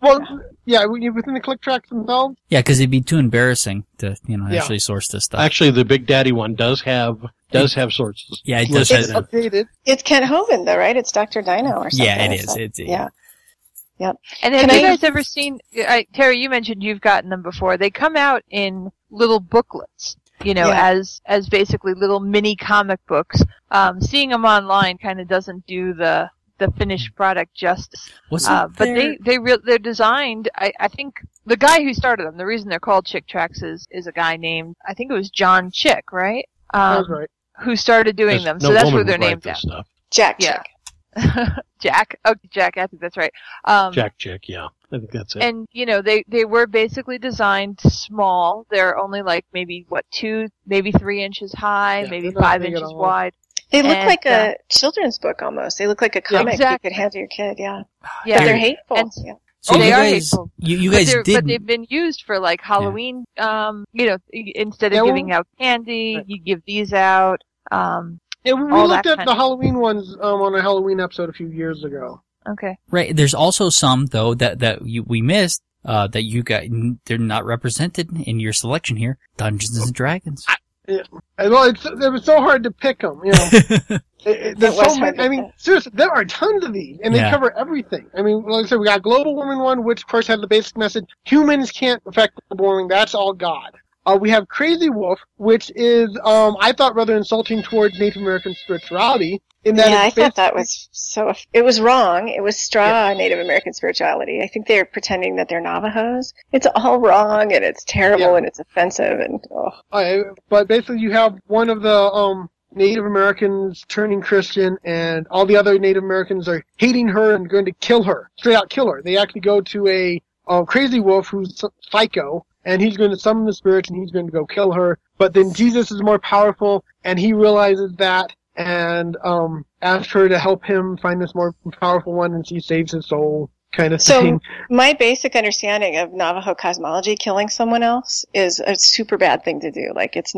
Well, yeah, within the click tracks themselves. Yeah, because it'd be too embarrassing to, actually source this stuff. Actually, the Big Daddy one does have sources. Yeah, it does. It's updated. It's Ken Hovind, though, right? It's Dr. Dino or something. Yeah, it is. So. Yeah. Yep. And have you guys ever seen, Terry, you mentioned you've gotten them before. They come out in little booklets, as basically little mini comic books. Seeing them online kind of doesn't do the finished product justice. But they're designed, I think the guy who started them, the reason they're called Chick Tracks is a guy named, I think it was John Chick, right? That's right. Who started doing them. So that's where they're named after. Jack Chick. Jack. Oh, Jack, I think that's right. Jack Chick, yeah. I think that's it. And, they were basically designed small. They're only like maybe, 2, maybe 3 inches high, maybe 5 inches wide. They look like a children's book almost. They look like a comic you could hand to your kid, yeah. But they're hateful. So they are hateful. But they've been used for like Halloween, instead of giving out candy, you give these out. We looked at the Halloween ones on a Halloween episode a few years ago. Okay. Right. There's also some, though, that we missed that you got. They're not represented in your selection here. Dungeons and Dragons. It was so hard to pick them. Seriously, there are tons of these, and they cover everything. I mean, like I said, we got global warming one, which of course had the basic message: humans can't affect global warming. That's all God. We have Crazy Wolf, which is, I thought, rather insulting towards Native American spirituality. In that I thought that was so... It was wrong. It was Native American spirituality. I think they're pretending that they're Navajos. It's all wrong, and it's terrible, and it's offensive, and... Oh. But basically, you have one of the Native Americans turning Christian, and all the other Native Americans are hating her and going to kill her. Straight out kill her. They actually go to a Crazy Wolf who's psycho, and he's going to summon the spirits, and he's going to go kill her. But then Jesus is more powerful, and he realizes that, and asks her to help him find this more powerful one, and she saves his soul, kind of thing. So my basic understanding of Navajo cosmology, killing someone else, is a super bad thing to do. Like, it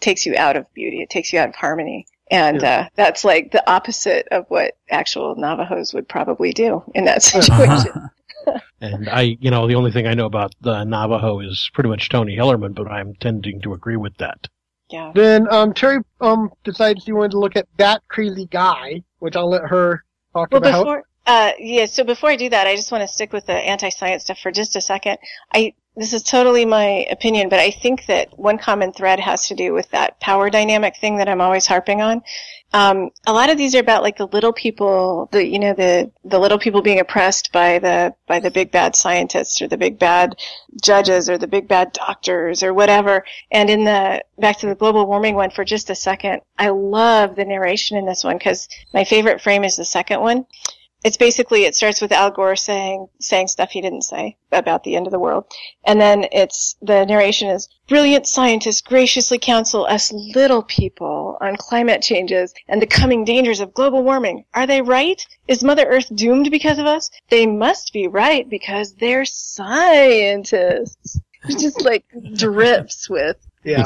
takes you out of beauty. It takes you out of harmony. And that's like the opposite of what actual Navajos would probably do in that situation. And the only thing I know about the Navajo is pretty much Tony Hillerman, but I'm tending to agree with that. Yeah. Then Terry decides he wanted to look at That Crazy Guy, which I'll let her talk about. So before I do that, I just want to stick with the anti-science stuff for just a second. This is totally my opinion, but I think that one common thread has to do with that power dynamic thing that I'm always harping on. A lot of these are about like the little people, the little people being oppressed by the big bad scientists or the big bad judges or the big bad doctors or whatever. And back to the global warming one for just a second, I love the narration in this one because my favorite frame is the second one. It's basically, it starts with Al Gore saying stuff he didn't say about the end of the world. And then the narration is, brilliant scientists graciously counsel us little people on climate changes and the coming dangers of global warming. Are they right? Is Mother Earth doomed because of us? They must be right because they're scientists. It just like drips with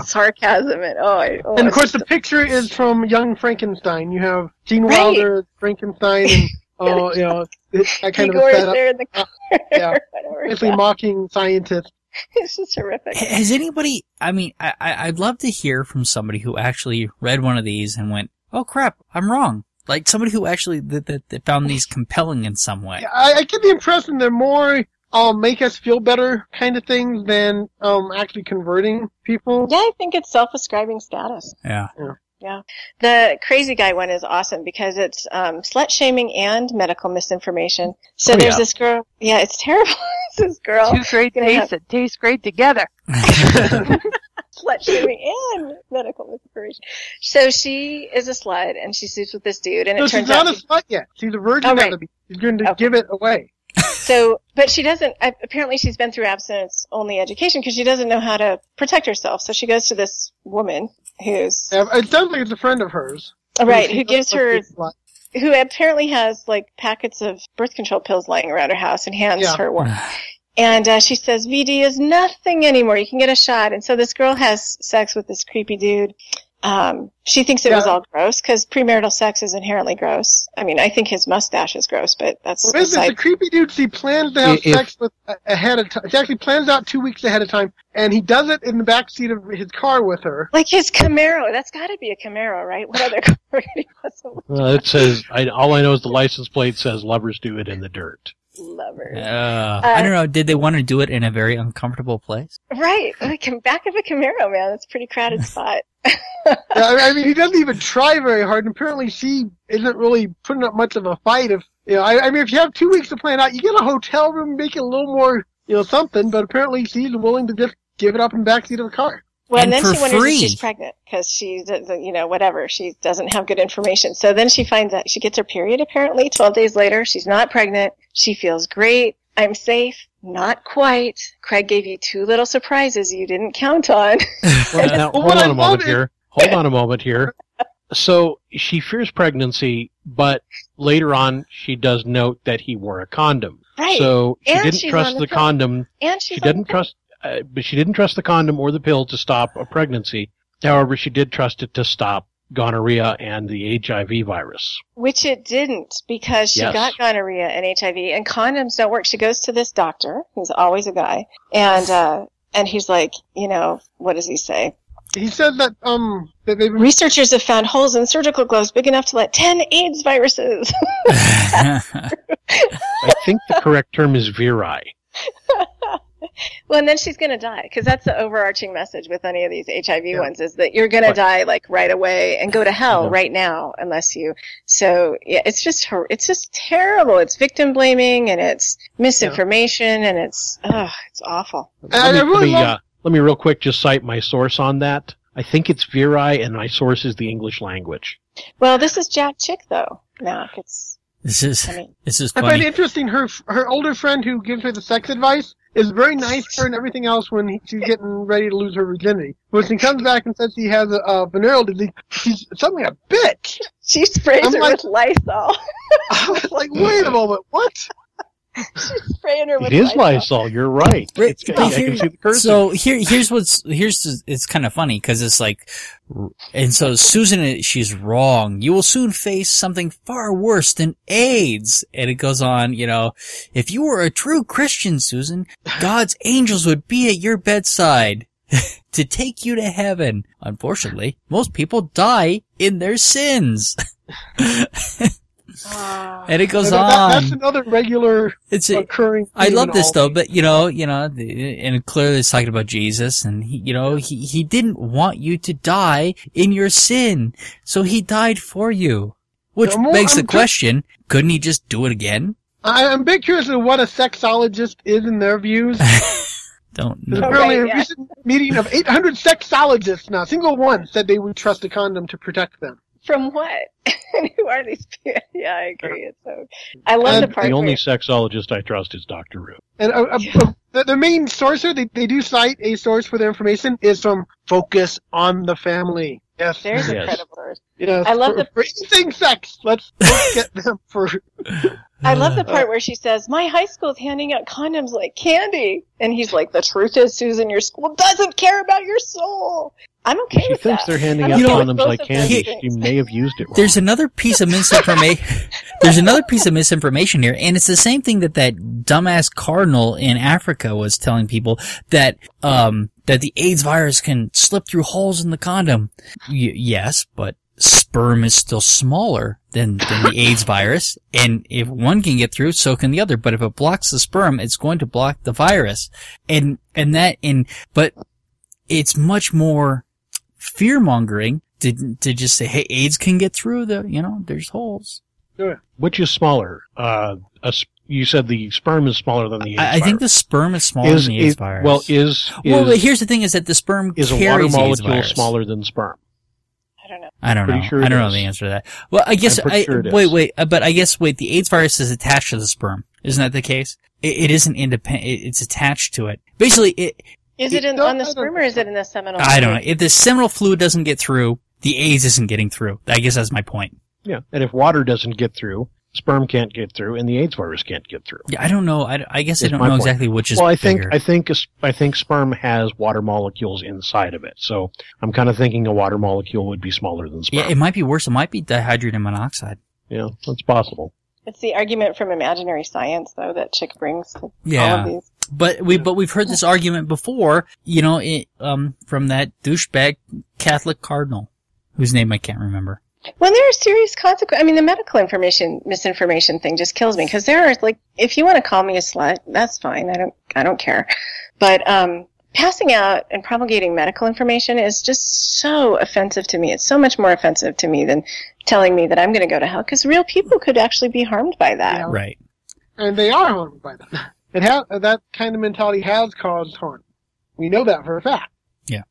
sarcasm and and of course the picture is from Young Frankenstein. You have Gene Wilder, Frankenstein, and oh, that kind of a setup. There in the car. Basically mocking scientists. It's just horrific. Has anybody? I mean, I'd love to hear from somebody who actually read one of these and went, "Oh crap, I'm wrong." Like somebody who actually that found these compelling in some way. Yeah, I get the impression they're more make us feel better kind of things than actually converting people. Yeah, I think it's self-ascribing status. Yeah. Yeah. The Crazy Guy one is awesome because it's slut-shaming and medical misinformation. So there's this girl. Yeah, it's terrible. This girl. Two great tastes that taste great together. Slut-shaming and medical misinformation. So she is a slut, and she sleeps with this dude. And she's not a slut yet. She's a virgin. Oh, right. She's going to give it away. So, but she doesn't, apparently she's been through abstinence-only education because she doesn't know how to protect herself. So she goes to this woman who's... It sounds like it's a friend of hers. Right, who gives her... Who apparently has, like, packets of birth control pills lying around her house and hands her one. And she says, VD is nothing anymore. You can get a shot. And so this girl has sex with this creepy dude. She thinks it was all gross because premarital sex is inherently gross. I mean, I think his mustache is gross, but that's the creepy dudes. He plans to have sex with ahead of time. He actually plans out 2 weeks ahead of time, and he does it in the backseat of his car with her. Like his Camaro. That's got to be a Camaro, right? What other car would he want? Well, it says, all I know is the license plate says lovers do it in the dirt. Lovers. I don't know. Did they want to do it in a very uncomfortable place? Right. Like back of a Camaro, man. That's a pretty crowded spot. Yeah, I mean, he doesn't even try very hard. And apparently, she isn't really putting up much of a fight. If you know, I mean, if you have 2 weeks to plan out, you get a hotel room, make it a little more, you know, something. But apparently, she's willing to just give it up in the backseat of the car. Well, and then she wonders if she's pregnant because she, you know, whatever. She doesn't have good information. So then she finds out she gets her period. Apparently, 12 days later, she's not pregnant. She feels great. I'm safe. Not quite. Craig gave you two little surprises you didn't count on. Hold on a moment here. So she fears pregnancy, but later on she does note that he wore a condom. Right. So she didn't trust the condom. And she didn't trust, but she didn't trust the condom or the pill to stop a pregnancy. However, she did trust it to stop gonorrhea and the HIV virus. Which it didn't, because she got gonorrhea and HIV, and condoms don't work. She goes to this doctor, who's always a guy, and he's like, you know, what does he say? He said that that they researchers have found holes in surgical gloves big enough to let 10 AIDS viruses. I think the correct term is viri. Well, and then she's going to die, because that's the overarching message with any of these HIV ones, is that you're going to die like right away and go to hell right now unless you. So yeah, it's just terrible. It's victim blaming and it's misinformation and it's awful. Let me real quick just cite my source on that. I think it's viri, and my source is the English language. Well, this is Jack Chick though. No, it's. This is funny. I find it interesting. Her older friend who gives her the sex advice is very nice to her and everything else when she's getting ready to lose her virginity. When she comes back and says she has a venereal disease, she's suddenly a bitch. She sprays her with Lysol. I was like, wait a moment, what? She's spraying her with Lysol. It is Lysol. You're right. I can see the cursor. So it's kind of funny because it's like, and so Susan, she's wrong. You will soon face something far worse than AIDS. And it goes on, you know, if you were a true Christian, Susan, God's angels would be at your bedside to take you to heaven. Unfortunately, most people die in their sins. And it goes on. That's another regular occurring theme. I love this though, but you know, and clearly it's talking about Jesus, and he, you know, he didn't want you to die in your sin, so he died for you. Which begs the question: couldn't he just do it again? I'm big curious of what a sexologist is in their views. Don't know. Apparently, a recent meeting of 800 sexologists, not a single one said they would trust a condom to protect them. From what? And who are these people? Yeah, I agree. It's so, I love the part. The only sexologist I trust is Dr. Rue. And the main source they do cite a source for their information is from Focus on the Family. Yes. There's incredible source. Yes. I love for anything sex. Let's get them for. I love the part where she says, my high school's handing out condoms like candy. And he's like, the truth is, Susan, your school doesn't care about your soul. I'm okay with that. She thinks they're handing out condoms like candy. She may have used it wrong. There's another piece of misinformation. Here, and it's the same thing that dumbass cardinal in Africa was telling people, that the AIDS virus can slip through holes in the condom. Yes, but sperm is still smaller than the AIDS virus, and if one can get through, so can the other. But if it blocks the sperm, it's going to block the virus, but it's much more fear-mongering to just say, hey, AIDS can get through the, you know, there's holes. Sure. Which is smaller? You said the sperm is smaller than the AIDS virus. I think the sperm is smaller than the AIDS virus. Well, here's the thing, is that the sperm carries the AIDS virus. Is a water molecule smaller than sperm? I don't know. Sure, I don't know the answer to that. Well, I guess But the AIDS virus is attached to the sperm. Isn't that the case? It isn't independent. It's attached to it. Basically, is it on the sperm, or is it in the seminal fluid? I don't know. If the seminal fluid doesn't get through, the AIDS isn't getting through. I guess that's my point. Yeah. And if water doesn't get through, sperm can't get through and the AIDS virus can't get through. Yeah, I don't know. I guess I don't know exactly which is bigger. Well, I think sperm has water molecules inside of it. So I'm kind of thinking a water molecule would be smaller than sperm. Yeah, it might be worse. It might be dihydrogen monoxide. Yeah, that's possible. It's the argument from imaginary science, though, that Chick brings to all of these. But we've heard this argument before, you know, from that douchebag Catholic cardinal whose name I can't remember. When there are serious consequences, I mean, the medical information misinformation thing just kills me, because there are, like, if you want to call me a slut, that's fine. I don't care. But passing out and promulgating medical information is just so offensive to me. It's so much more offensive to me than telling me that I'm going to go to hell, because real people could actually be harmed by that. Yeah. Right. And they are harmed by that. That kind of mentality has caused harm. We know that for a fact. Yeah.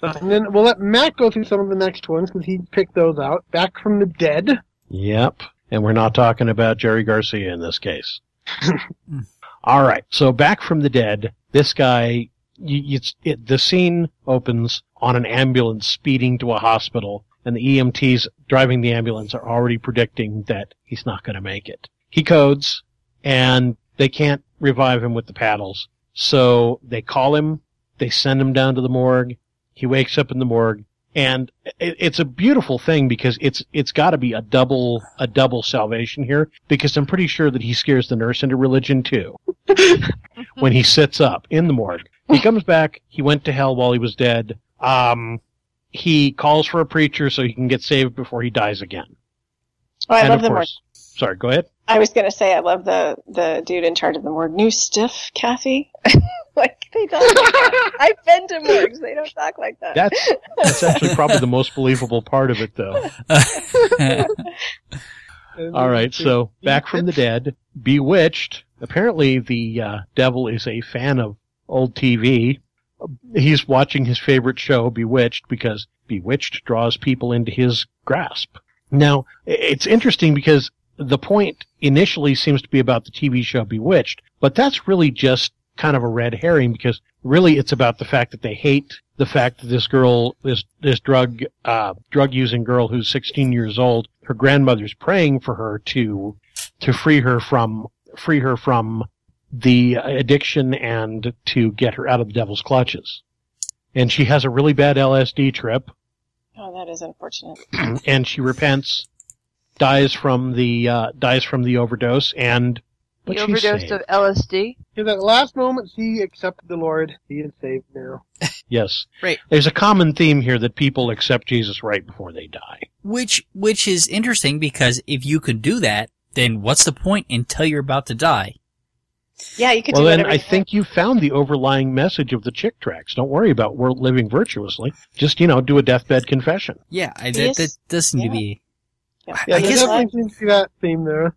So, and then we'll let Matt go through some of the next ones, because he picked those out. Back from the Dead. Yep. And we're not talking about Jerry Garcia in this case. All right. So Back from the Dead. This guy, the scene opens on an ambulance speeding to a hospital, and the EMTs driving the ambulance are already predicting that he's not going to make it. He codes, and they can't revive him with the paddles. So they call him, they send him down to the morgue, he wakes up in the morgue, and it's a beautiful thing, because it's gotta be a double salvation here, because I'm pretty sure that he scares the nurse into religion too. When he sits up in the morgue. He comes back, he went to hell while he was dead, he calls for a preacher so he can get saved before he dies again. Oh, I love the morgue. Sorry, go ahead. I was going to say I love the dude in charge of the morgue. New stiff, Kathy. Like, they talk like that. I've been to morgues. They don't talk like that. That's actually probably the most believable part of it, though. All right, so Back from the Dead. Bewitched. Apparently the devil is a fan of old TV. He's watching his favorite show, Bewitched, because Bewitched draws people into his grasp. Now, it's interesting because the point initially seems to be about the TV show Bewitched, but that's really just kind of a red herring, because really it's about the fact that they hate the fact that this girl, this drug-using girl who's 16 years old, her grandmother's praying for her to free her from the addiction and to get her out of the devil's clutches. And she has a really bad LSD trip. Oh, that is unfortunate. And she repents, dies from the overdose, and the overdose of LSD. In that last moment, she accepted the Lord. He is saved now. Yes, right. There's a common theme here that people accept Jesus right before they die, which is interesting, because if you could do that, then what's the point until you're about to die? Yeah, you could. Well, do then I think you found the overlying message of the Chick tracks. Don't worry about living virtuously. Just do a deathbed confession. Yeah, that does seem to be. Yeah, I guess definitely seems to be that theme there.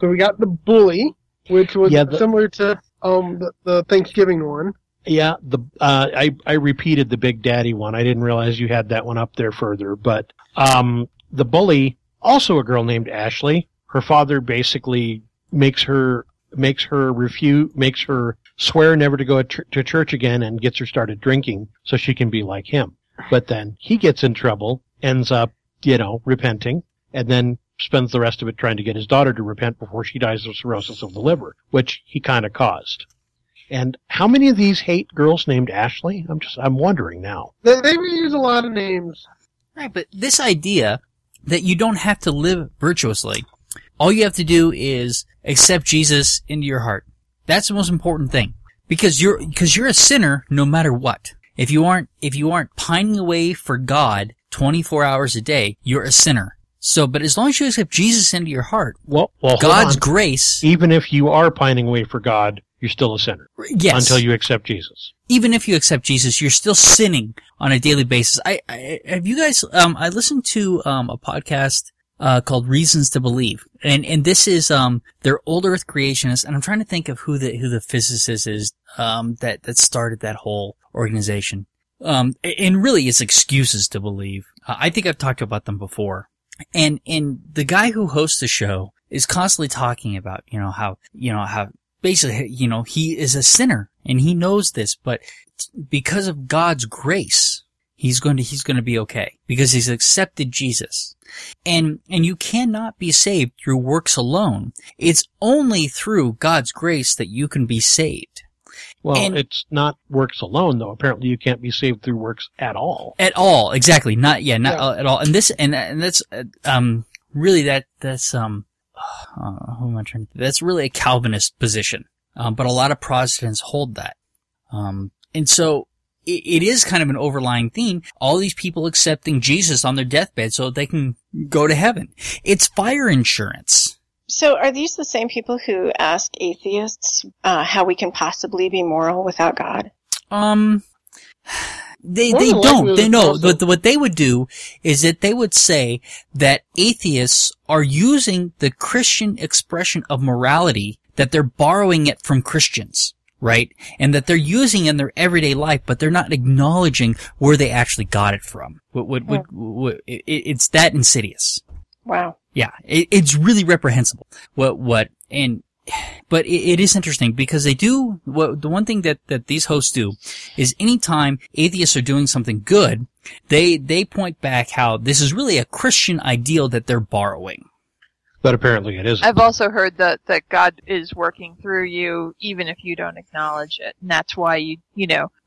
So we got the bully, which was similar to the Thanksgiving one. Yeah, I repeated the Big Daddy one. I didn't realize you had that one up there further. But the bully, also a girl named Ashley. Her father basically makes her swear never to go to church again, and gets her started drinking so she can be like him. But then he gets in trouble, ends up repenting, and then spends the rest of it trying to get his daughter to repent before she dies of cirrhosis of the liver, which he kind of caused. And how many of these hate girls named Ashley? I'm wondering now. They use a lot of names. Right, but this idea that you don't have to live virtuously, all you have to do is accept Jesus into your heart. That's the most important thing, because you're a sinner no matter what. If you aren't pining away for God 24 hours a day, you're a sinner. So, but as long as you accept Jesus into your heart, God's grace... Even if you are pining away for God, you're still a sinner. Yes. Until you accept Jesus. Even if you accept Jesus, you're still sinning on a daily basis. I listened to a podcast called Reasons to Believe. And this is, they're old earth creationists, and I'm trying to think of who the physicist is, that started that whole organization. And really it's excuses to believe. I think I've talked about them before. And the guy who hosts the show is constantly talking about, how basically, he is a sinner and he knows this, but because of God's grace, He's going to be okay because he's accepted Jesus. And you cannot be saved through works alone. It's only through God's grace that you can be saved. Well, it's not works alone, though. Apparently, you can't be saved through works at all. At all, exactly. At all. And this, and that's really that's really a Calvinist position. But a lot of Protestants hold that. And so it is kind of an overlying theme. All these people accepting Jesus on their deathbed so they can go to heaven. It's fire insurance. So are these the same people who ask atheists how we can possibly be moral without God? They don't. They know what they would do is that they would say that atheists are using the Christian expression of morality, that they're borrowing it from Christians, right? And that they're using in their everyday life, but they're not acknowledging where they actually got it from. It's that insidious. Wow. Yeah, it's really reprehensible. But it is interesting because they do, the one thing that these hosts do is anytime atheists are doing something good, they point back how this is really a Christian ideal that they're borrowing. But apparently it isn't. I've also heard that God is working through you even if you don't acknowledge it. And that's why you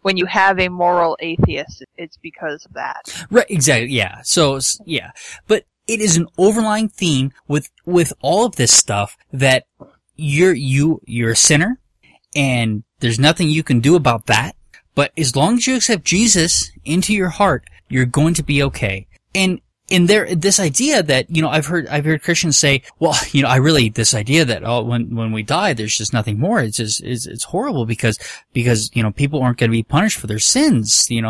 when you have a moral atheist, it's because of that. Right, exactly, yeah. So, yeah. But it is an overlying theme with all of this stuff that you're a sinner and there's nothing you can do about that. But as long as you accept Jesus into your heart, you're going to be okay. And there, this idea that, I've heard Christians say, well, this idea that, when we die, there's just nothing more. It's just, it's horrible because people aren't going to be punished for their sins. They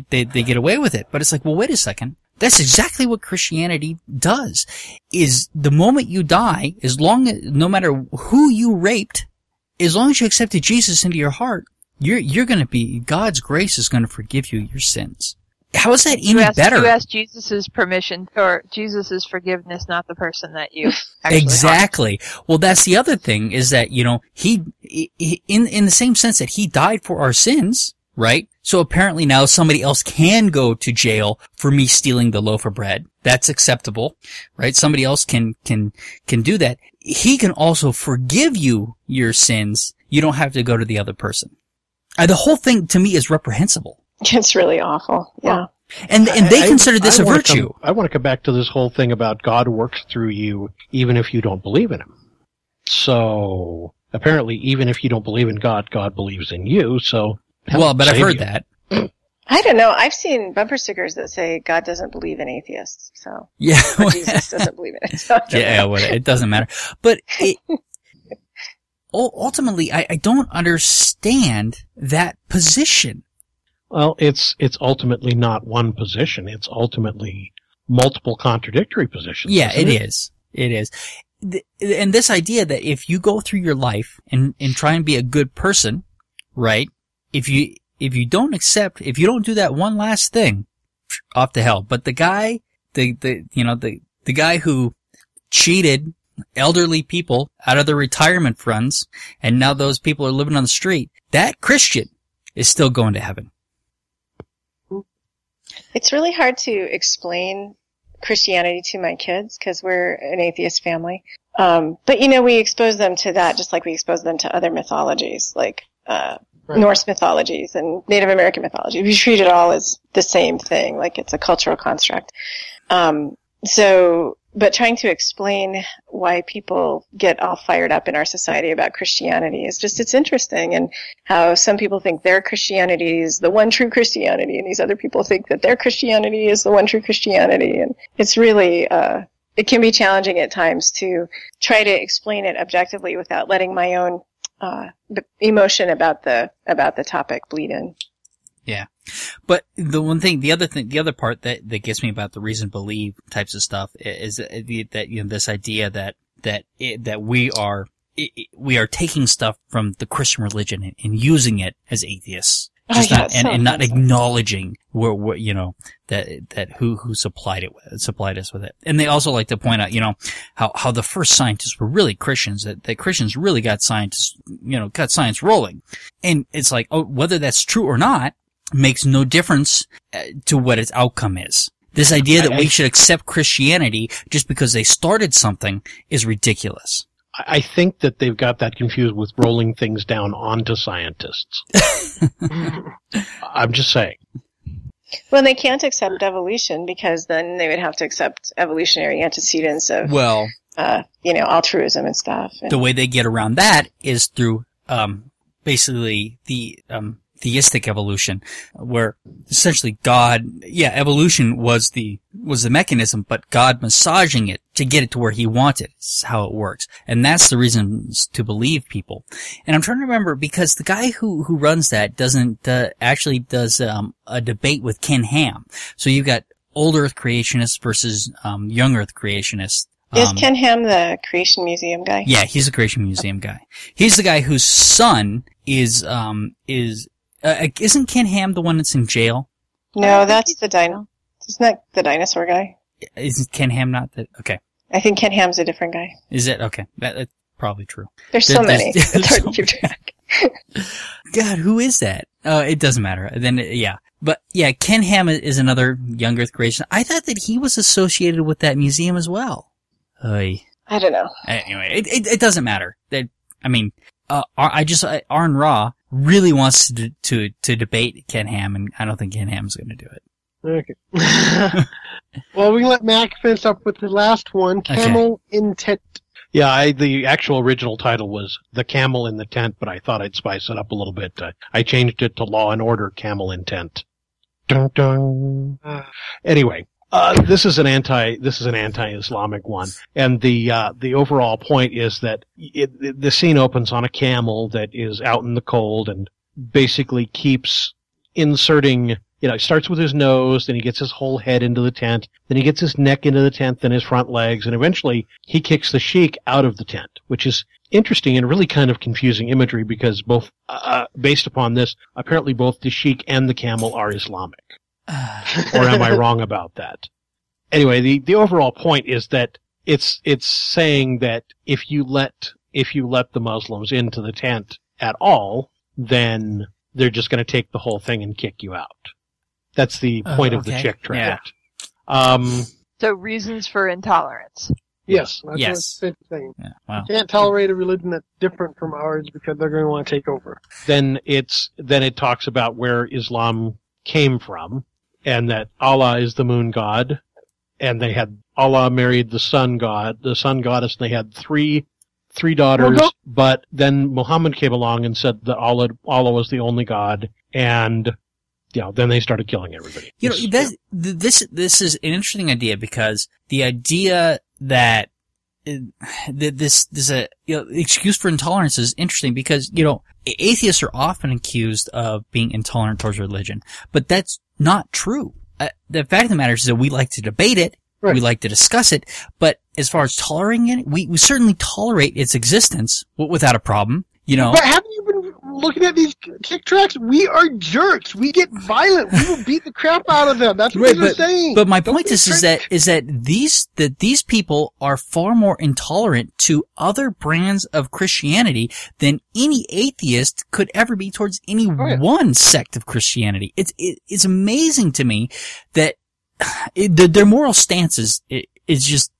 get away with it. But it's like, well, wait a second. That's exactly what Christianity does, is the moment you die, no matter who you raped, as long as you accepted Jesus into your heart, you're going to be, God's grace is going to forgive you your sins. How is that any better? You ask Jesus' permission or Jesus' forgiveness, not the person that you actually exactly. Harmed. Well, that's the other thing is that, he in the same sense that he died for our sins, right? So apparently now somebody else can go to jail for me stealing the loaf of bread. That's acceptable, right? Somebody else can do that. He can also forgive you your sins. You don't have to go to the other person. The whole thing to me is reprehensible. It's really awful, yeah. And they consider this a virtue. I want to come back to this whole thing about God works through you even if you don't believe in him. So apparently even if you don't believe in God, God believes in you. So well, but I've heard you. That. I don't know. I've seen bumper stickers that say God doesn't believe in atheists. So yeah, or Jesus doesn't believe in it. So it doesn't matter. But ultimately, I don't understand that position. Well, it's ultimately not one position. It's ultimately multiple contradictory positions. Yeah, it is. And this idea that if you go through your life and try and be a good person, right, if you don't accept, if you don't do that one last thing, off to hell. But the guy, the guy who cheated elderly people out of their retirement funds, and now those people are living on the street, that Christian is still going to heaven. It's really hard to explain Christianity to my kids because we're an atheist family. But, we expose them to that just like we expose them to other mythologies like right. Norse mythologies and Native American mythology. We treat it all as the same thing, like it's a cultural construct. But trying to explain why people get all fired up in our society about Christianity is just, it's interesting, and how some people think their Christianity is the one true Christianity and these other people think that their Christianity is the one true Christianity. And it's really, it can be challenging at times to try to explain it objectively without letting my own, emotion about the topic bleed in. Yeah. But the other part that gets me about the reason believe types of stuff is that this idea that we are taking stuff from the Christian religion and using it as atheists, not acknowledging where who supplied us with it. And they also like to point out how the first scientists were really Christians, that Christians really got science rolling, and it's like, whether that's true or not. makes no difference to what its outcome is. This idea that we should accept Christianity just because they started something is ridiculous. I think that they've got that confused with rolling things down onto scientists. I'm just saying. Well, they can't accept evolution because then they would have to accept evolutionary antecedents of, altruism and stuff. And the way they get around that is through basically the theistic evolution, where essentially evolution was the mechanism, but God massaging it to get it to where he wanted is how it works. And that's the Reasons to Believe people. And I'm trying to remember, because the guy who runs that does a debate with Ken Ham. So you've got old earth creationists versus young earth creationists. Is Ken Ham the Creation Museum guy? Yeah, he's the Creation Museum guy. He's the guy whose son isn't Ken Ham the one that's in jail? No, that's the dino. Isn't that the dinosaur guy? Isn't Ken Ham not the... Okay. I think Ken Ham's a different guy. Is it? Okay. That's probably true. There's so many. It's hard to keep track. God, who is that? It doesn't matter. Then, yeah. But, yeah, Ken Ham is another young earth creation. I thought that he was associated with that museum as well. I don't know. Anyway, it doesn't matter. Arn Ra really wants to debate Ken Ham, and I don't think Ken Ham's going to do it. Okay. Well, we let Mac finish up with the last one, Camel in Tent. Yeah, the actual original title was The Camel in the Tent, but I thought I'd spice it up a little bit. I changed it to Law and Order, Camel in Tent. Dun dun. Anyway. This is an anti-Islamic one, and the overall point is that the scene opens on a camel that is out in the cold and basically keeps inserting. It starts with his nose, then he gets his whole head into the tent, then he gets his neck into the tent, then his front legs, and eventually he kicks the sheik out of the tent, which is interesting and really kind of confusing imagery because both, based upon this, apparently both the sheik and the camel are Islamic. Or am I wrong about that? Anyway, the overall point is that it's saying that if you let the Muslims into the tent at all, then they're just going to take the whole thing and kick you out. That's the point of the Chick tract. Yeah. So reasons for intolerance. Yes. That's the thing. Yeah, wow. You can't tolerate a religion that's different from ours because they're going to want to take over. Then it talks about where Islam came from. And that Allah is the moon god, and they had Allah married the sun goddess, and they had three daughters. Okay. But then Muhammad came along and said that Allah was the only god, and then they started killing everybody. This is an interesting idea because the idea that this excuse for intolerance is interesting because atheists are often accused of being intolerant towards religion, but that's not true. The fact of the matter is that we like to debate it, right. We like to discuss it, but as far as tolerating it, we certainly tolerate its existence without a problem. But haven't you been looking at these kick tracks? We are jerks. We get violent. We will beat the crap out of them. That's what you're saying. But my point is that these people are far more intolerant to other brands of Christianity than any atheist could ever be towards any one sect of Christianity. It's amazing to me that their moral stances is just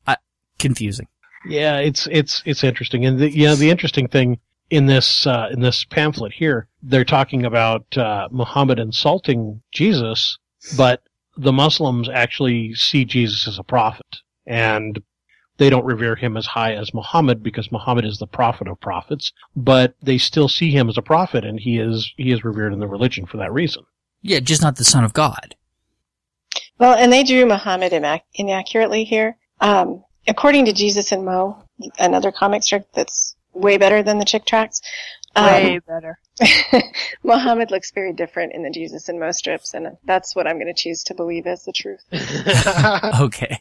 confusing. Yeah, it's interesting, and the interesting thing. In this pamphlet here, they're talking about Muhammad insulting Jesus, but the Muslims actually see Jesus as a prophet, and they don't revere him as high as Muhammad because Muhammad is the prophet of prophets, but they still see him as a prophet, and he is revered in the religion for that reason. Yeah, just not the Son of God. Well, and they drew Muhammad inaccurately here. According to Jesus and Mo, another comic strip that's way better than the Chick tracts. Way better. Muhammad looks very different in the Jesus and Mo strips, and that's what I'm going to choose to believe as the truth. Okay.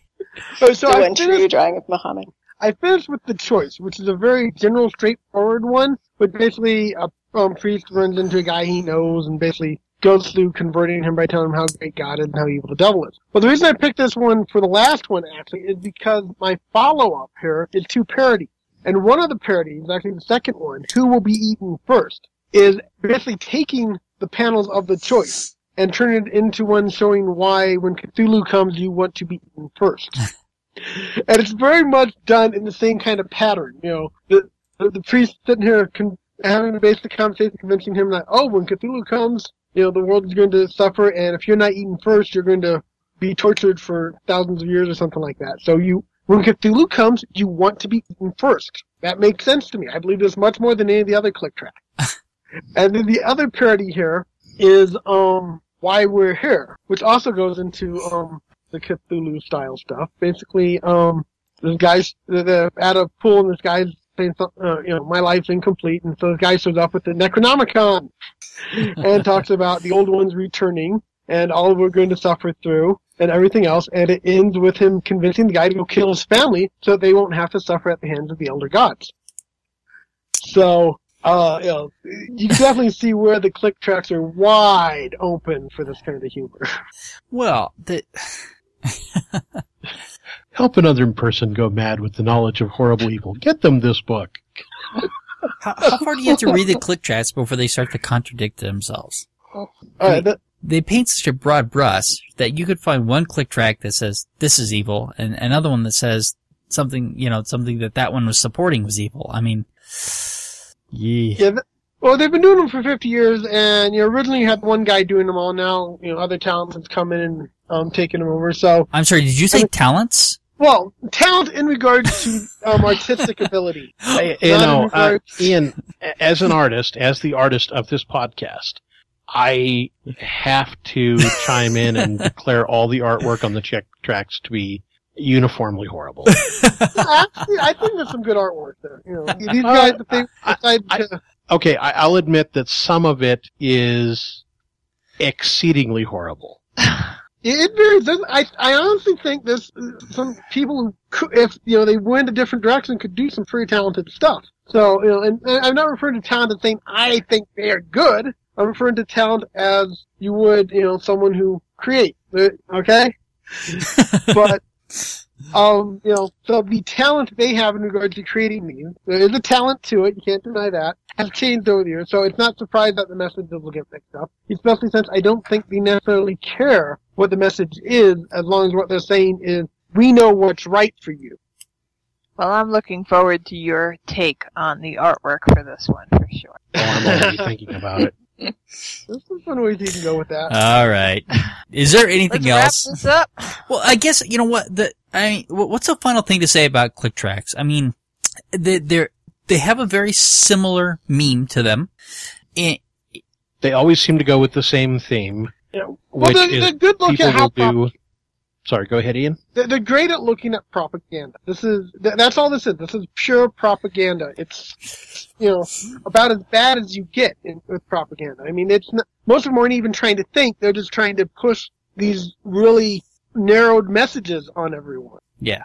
True drawing of Muhammad. I finished with The Choice, which is a very general, straightforward one, but basically a priest runs into a guy he knows and basically goes through converting him by telling him how great God is and how evil the devil is. Well, the reason I picked this one for the last one, actually, is because my follow-up here is two parodies. And one of the parodies, actually the second one, Who Will Be Eaten First, is basically taking the panels of The Choice and turn it into one showing why when Cthulhu comes, you want to be eaten first. And it's very much done in the same kind of pattern. You know, the priest sitting here having a basic conversation, convincing him that, oh, when Cthulhu comes, you know, the world is going to suffer, and if you're not eaten first, you're going to be tortured for thousands of years or something like that. So you, when Cthulhu comes, you want to be eaten first. That makes sense to me. I believe this much more than any of the other click tracks. And then the other parody here is Why We're Here, which also goes into the Cthulhu-style stuff. Basically, this guy's at a pool, and this guy's saying, you know, my life's incomplete, and so this guy shows up with the Necronomicon and talks about the old ones returning and all we're going to suffer through and everything else, and it ends with him convincing the guy to go kill his family so that they won't have to suffer at the hands of the elder gods. So... you know, you definitely see where the click tracks are wide open for this kind of humor. Well, help another person go mad with the knowledge of horrible evil. Get them this book. How far do you have to read the click tracks before they start to contradict themselves? They paint such a broad brush that you could find one click track that says this is evil, and another one that says something, you know, something that one was supporting was evil. I mean... Yeah. Well, they've been doing them for 50 years, and you know, originally you had one guy doing them all. Now, you know, other talents have come in and taken them over. So I'm sorry, did you say talents? Well, talent in regards to artistic ability. Ian, as an artist, as the artist of this podcast, I have to chime in and declare all the artwork on the check tracks to be uniformly horrible. Actually, I think there's some good artwork there. You know, these guys, I'll admit that some of it is exceedingly horrible. It varies. I honestly think there's some people who, if you know, they went a different direction, could do some pretty talented stuff. So you know, and I'm not referring to talent as saying I think they are good. I'm referring to talent as you would, you know, someone who creates. Okay, but. You know, so the talent they have in regards to creating these, there is a talent to it, you can't deny that, has changed over the years, so it's not surprised that the messages will get mixed up, especially since I don't think they necessarily care what the message is, as long as what they're saying is, we know what's right for you. Well, I'm looking forward to your take on the artwork for this one, for sure. Oh, I'm already thinking about it. There's some fun ways you can go with that. All right. Is there anything else? Let's wrap this up. Well, I guess, you know what, what's the final thing to say about click tracks? I mean, they have a very similar meme to them. They always seem to go with the same theme. Yeah. Well, they're good looking at how Sorry, go ahead, Ian. They're great at looking at propaganda. That's all this is. This is pure propaganda. It's, you know, about as bad as you get with propaganda. I mean, it's not, most of them aren't even trying to think. They're just trying to push these really narrowed messages on everyone. Yeah.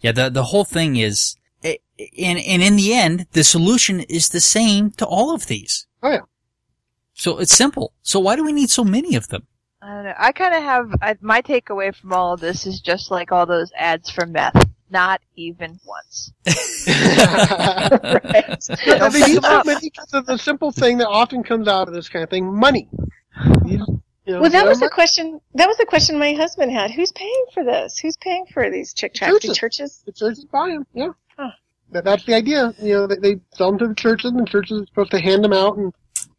Yeah, the whole thing is, and in the end, the solution is the same to all of these. Oh, yeah. So it's simple. So why do we need so many of them? I don't know. I kind of have my takeaway from all of this is just like all those ads for meth. Not even once. Right. The simple thing that often comes out of this kind of thing: money. Well, that was a question my husband had. Who's paying for this? Who's paying for these chick tracks? The churches. The churches buy them. Yeah. Huh. That's the idea. You know, they sell them to the churches, and churches are supposed to hand them out and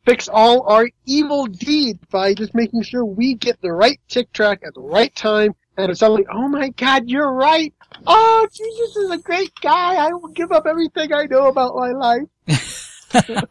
fix all our evil deeds by just making sure we get the right tick track at the right time, and it's suddenly, oh my God, you're right. Oh, Jesus is a great guy. I will give up everything I know about my life.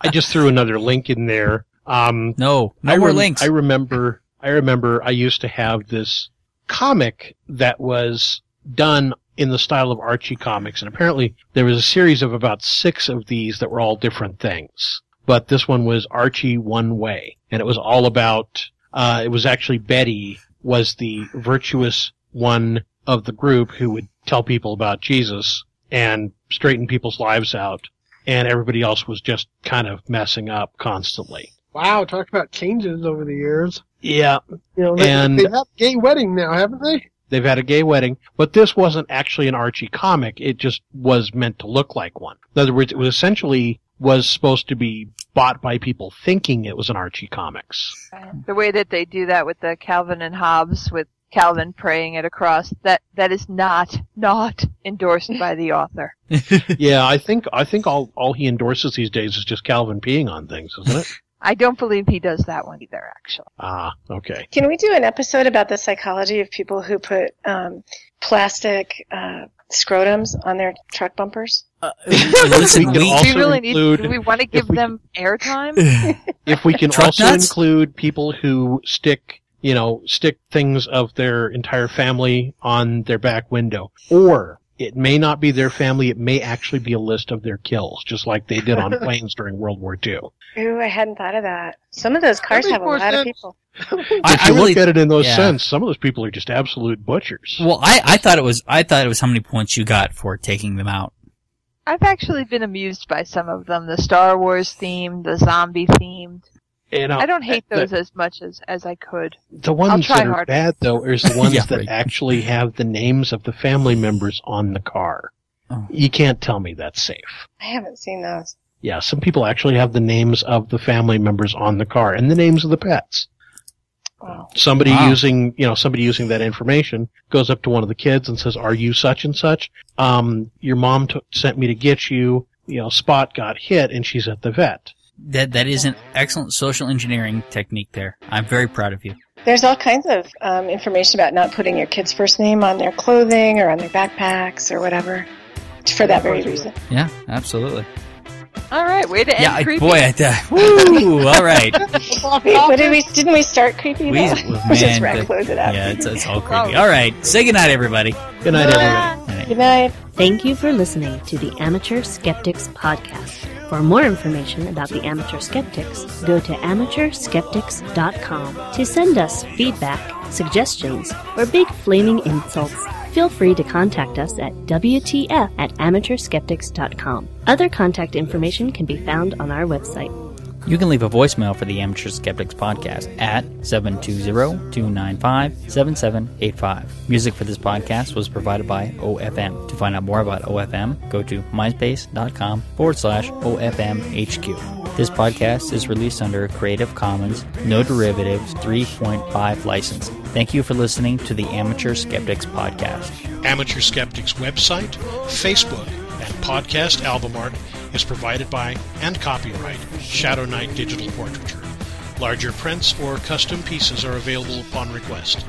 I just threw another link in there. No more links. I remember I used to have this comic that was done in the style of Archie Comics, and apparently there was a series of about 6 of these that were all different things. But this one was Archie One Way, and it was all about, it was actually Betty was the virtuous one of the group who would tell people about Jesus and straighten people's lives out, and everybody else was just kind of messing up constantly. Wow, talk about changes over the years. Yeah. You know, they've had a gay wedding now, haven't they? They've had a gay wedding, but this wasn't actually an Archie comic. It just was meant to look like one. In other words, it was essentially was supposed to be bought by people thinking it was an Archie Comics. The way that they do that with the Calvin and Hobbes, with Calvin praying at a cross, that is not endorsed by the author. Yeah, I think all he endorses these days is just Calvin peeing on things, isn't it? I don't believe he does that one either, actually. Ah, okay. Can we do an episode about the psychology of people who put plastic scrotums on their truck bumpers? Listen, do we want to give them airtime? If we can also include people who stick things of their entire family on their back window. Or it may not be their family. It may actually be a list of their kills, just like they did on planes during World War II. Ooh, I hadn't thought of that. Some of those cars have a lot of people. I really look at it in those sense. Some of those people are just absolute butchers. Well, I thought it was how many points you got for taking them out. I've actually been amused by some of them. The Star Wars themed, the zombie themed. And I don't hate those as much as I could. The ones that are bad, though, are the ones that actually have the names of the family members on the car. Oh. You can't tell me that's safe. I haven't seen those. Yeah, some people actually have the names of the family members on the car and the names of the pets. Wow. Somebody using that information goes up to one of the kids and says, "Are you such and such? Your mom sent me to get you. You know, Spot got hit and she's at the vet." That is an excellent social engineering technique there. I'm very proud of you. There's all kinds of information about not putting your kid's first name on their clothing or on their backpacks or whatever for that very reason. Yeah, absolutely. All right, way to end creepy. Boy, woo, all right. Didn't we start creepy? We just close it up. Yeah, it's all creepy. All right, say goodnight, everybody. Good night, everybody. Good night. Thank you for listening to the Amateur Skeptics Podcast. For more information about the Amateur Skeptics, go to amateurskeptics.com. To send us feedback, suggestions, or big flaming insults, feel free to contact us at WTF@amateurskeptics.com. Other contact information can be found on our website. You can leave a voicemail for the Amateur Skeptics Podcast at 720-295-7785. Music for this podcast was provided by OFM. To find out more about OFM, go to myspace.com/OFMHQ. This podcast is released under a Creative Commons No Derivatives 3.5 license. Thank you for listening to the Amateur Skeptics Podcast. Amateur Skeptics website, Facebook, and podcast album art is provided by and copyright Shadow Knight Digital Portraiture. Larger prints or custom pieces are available upon request.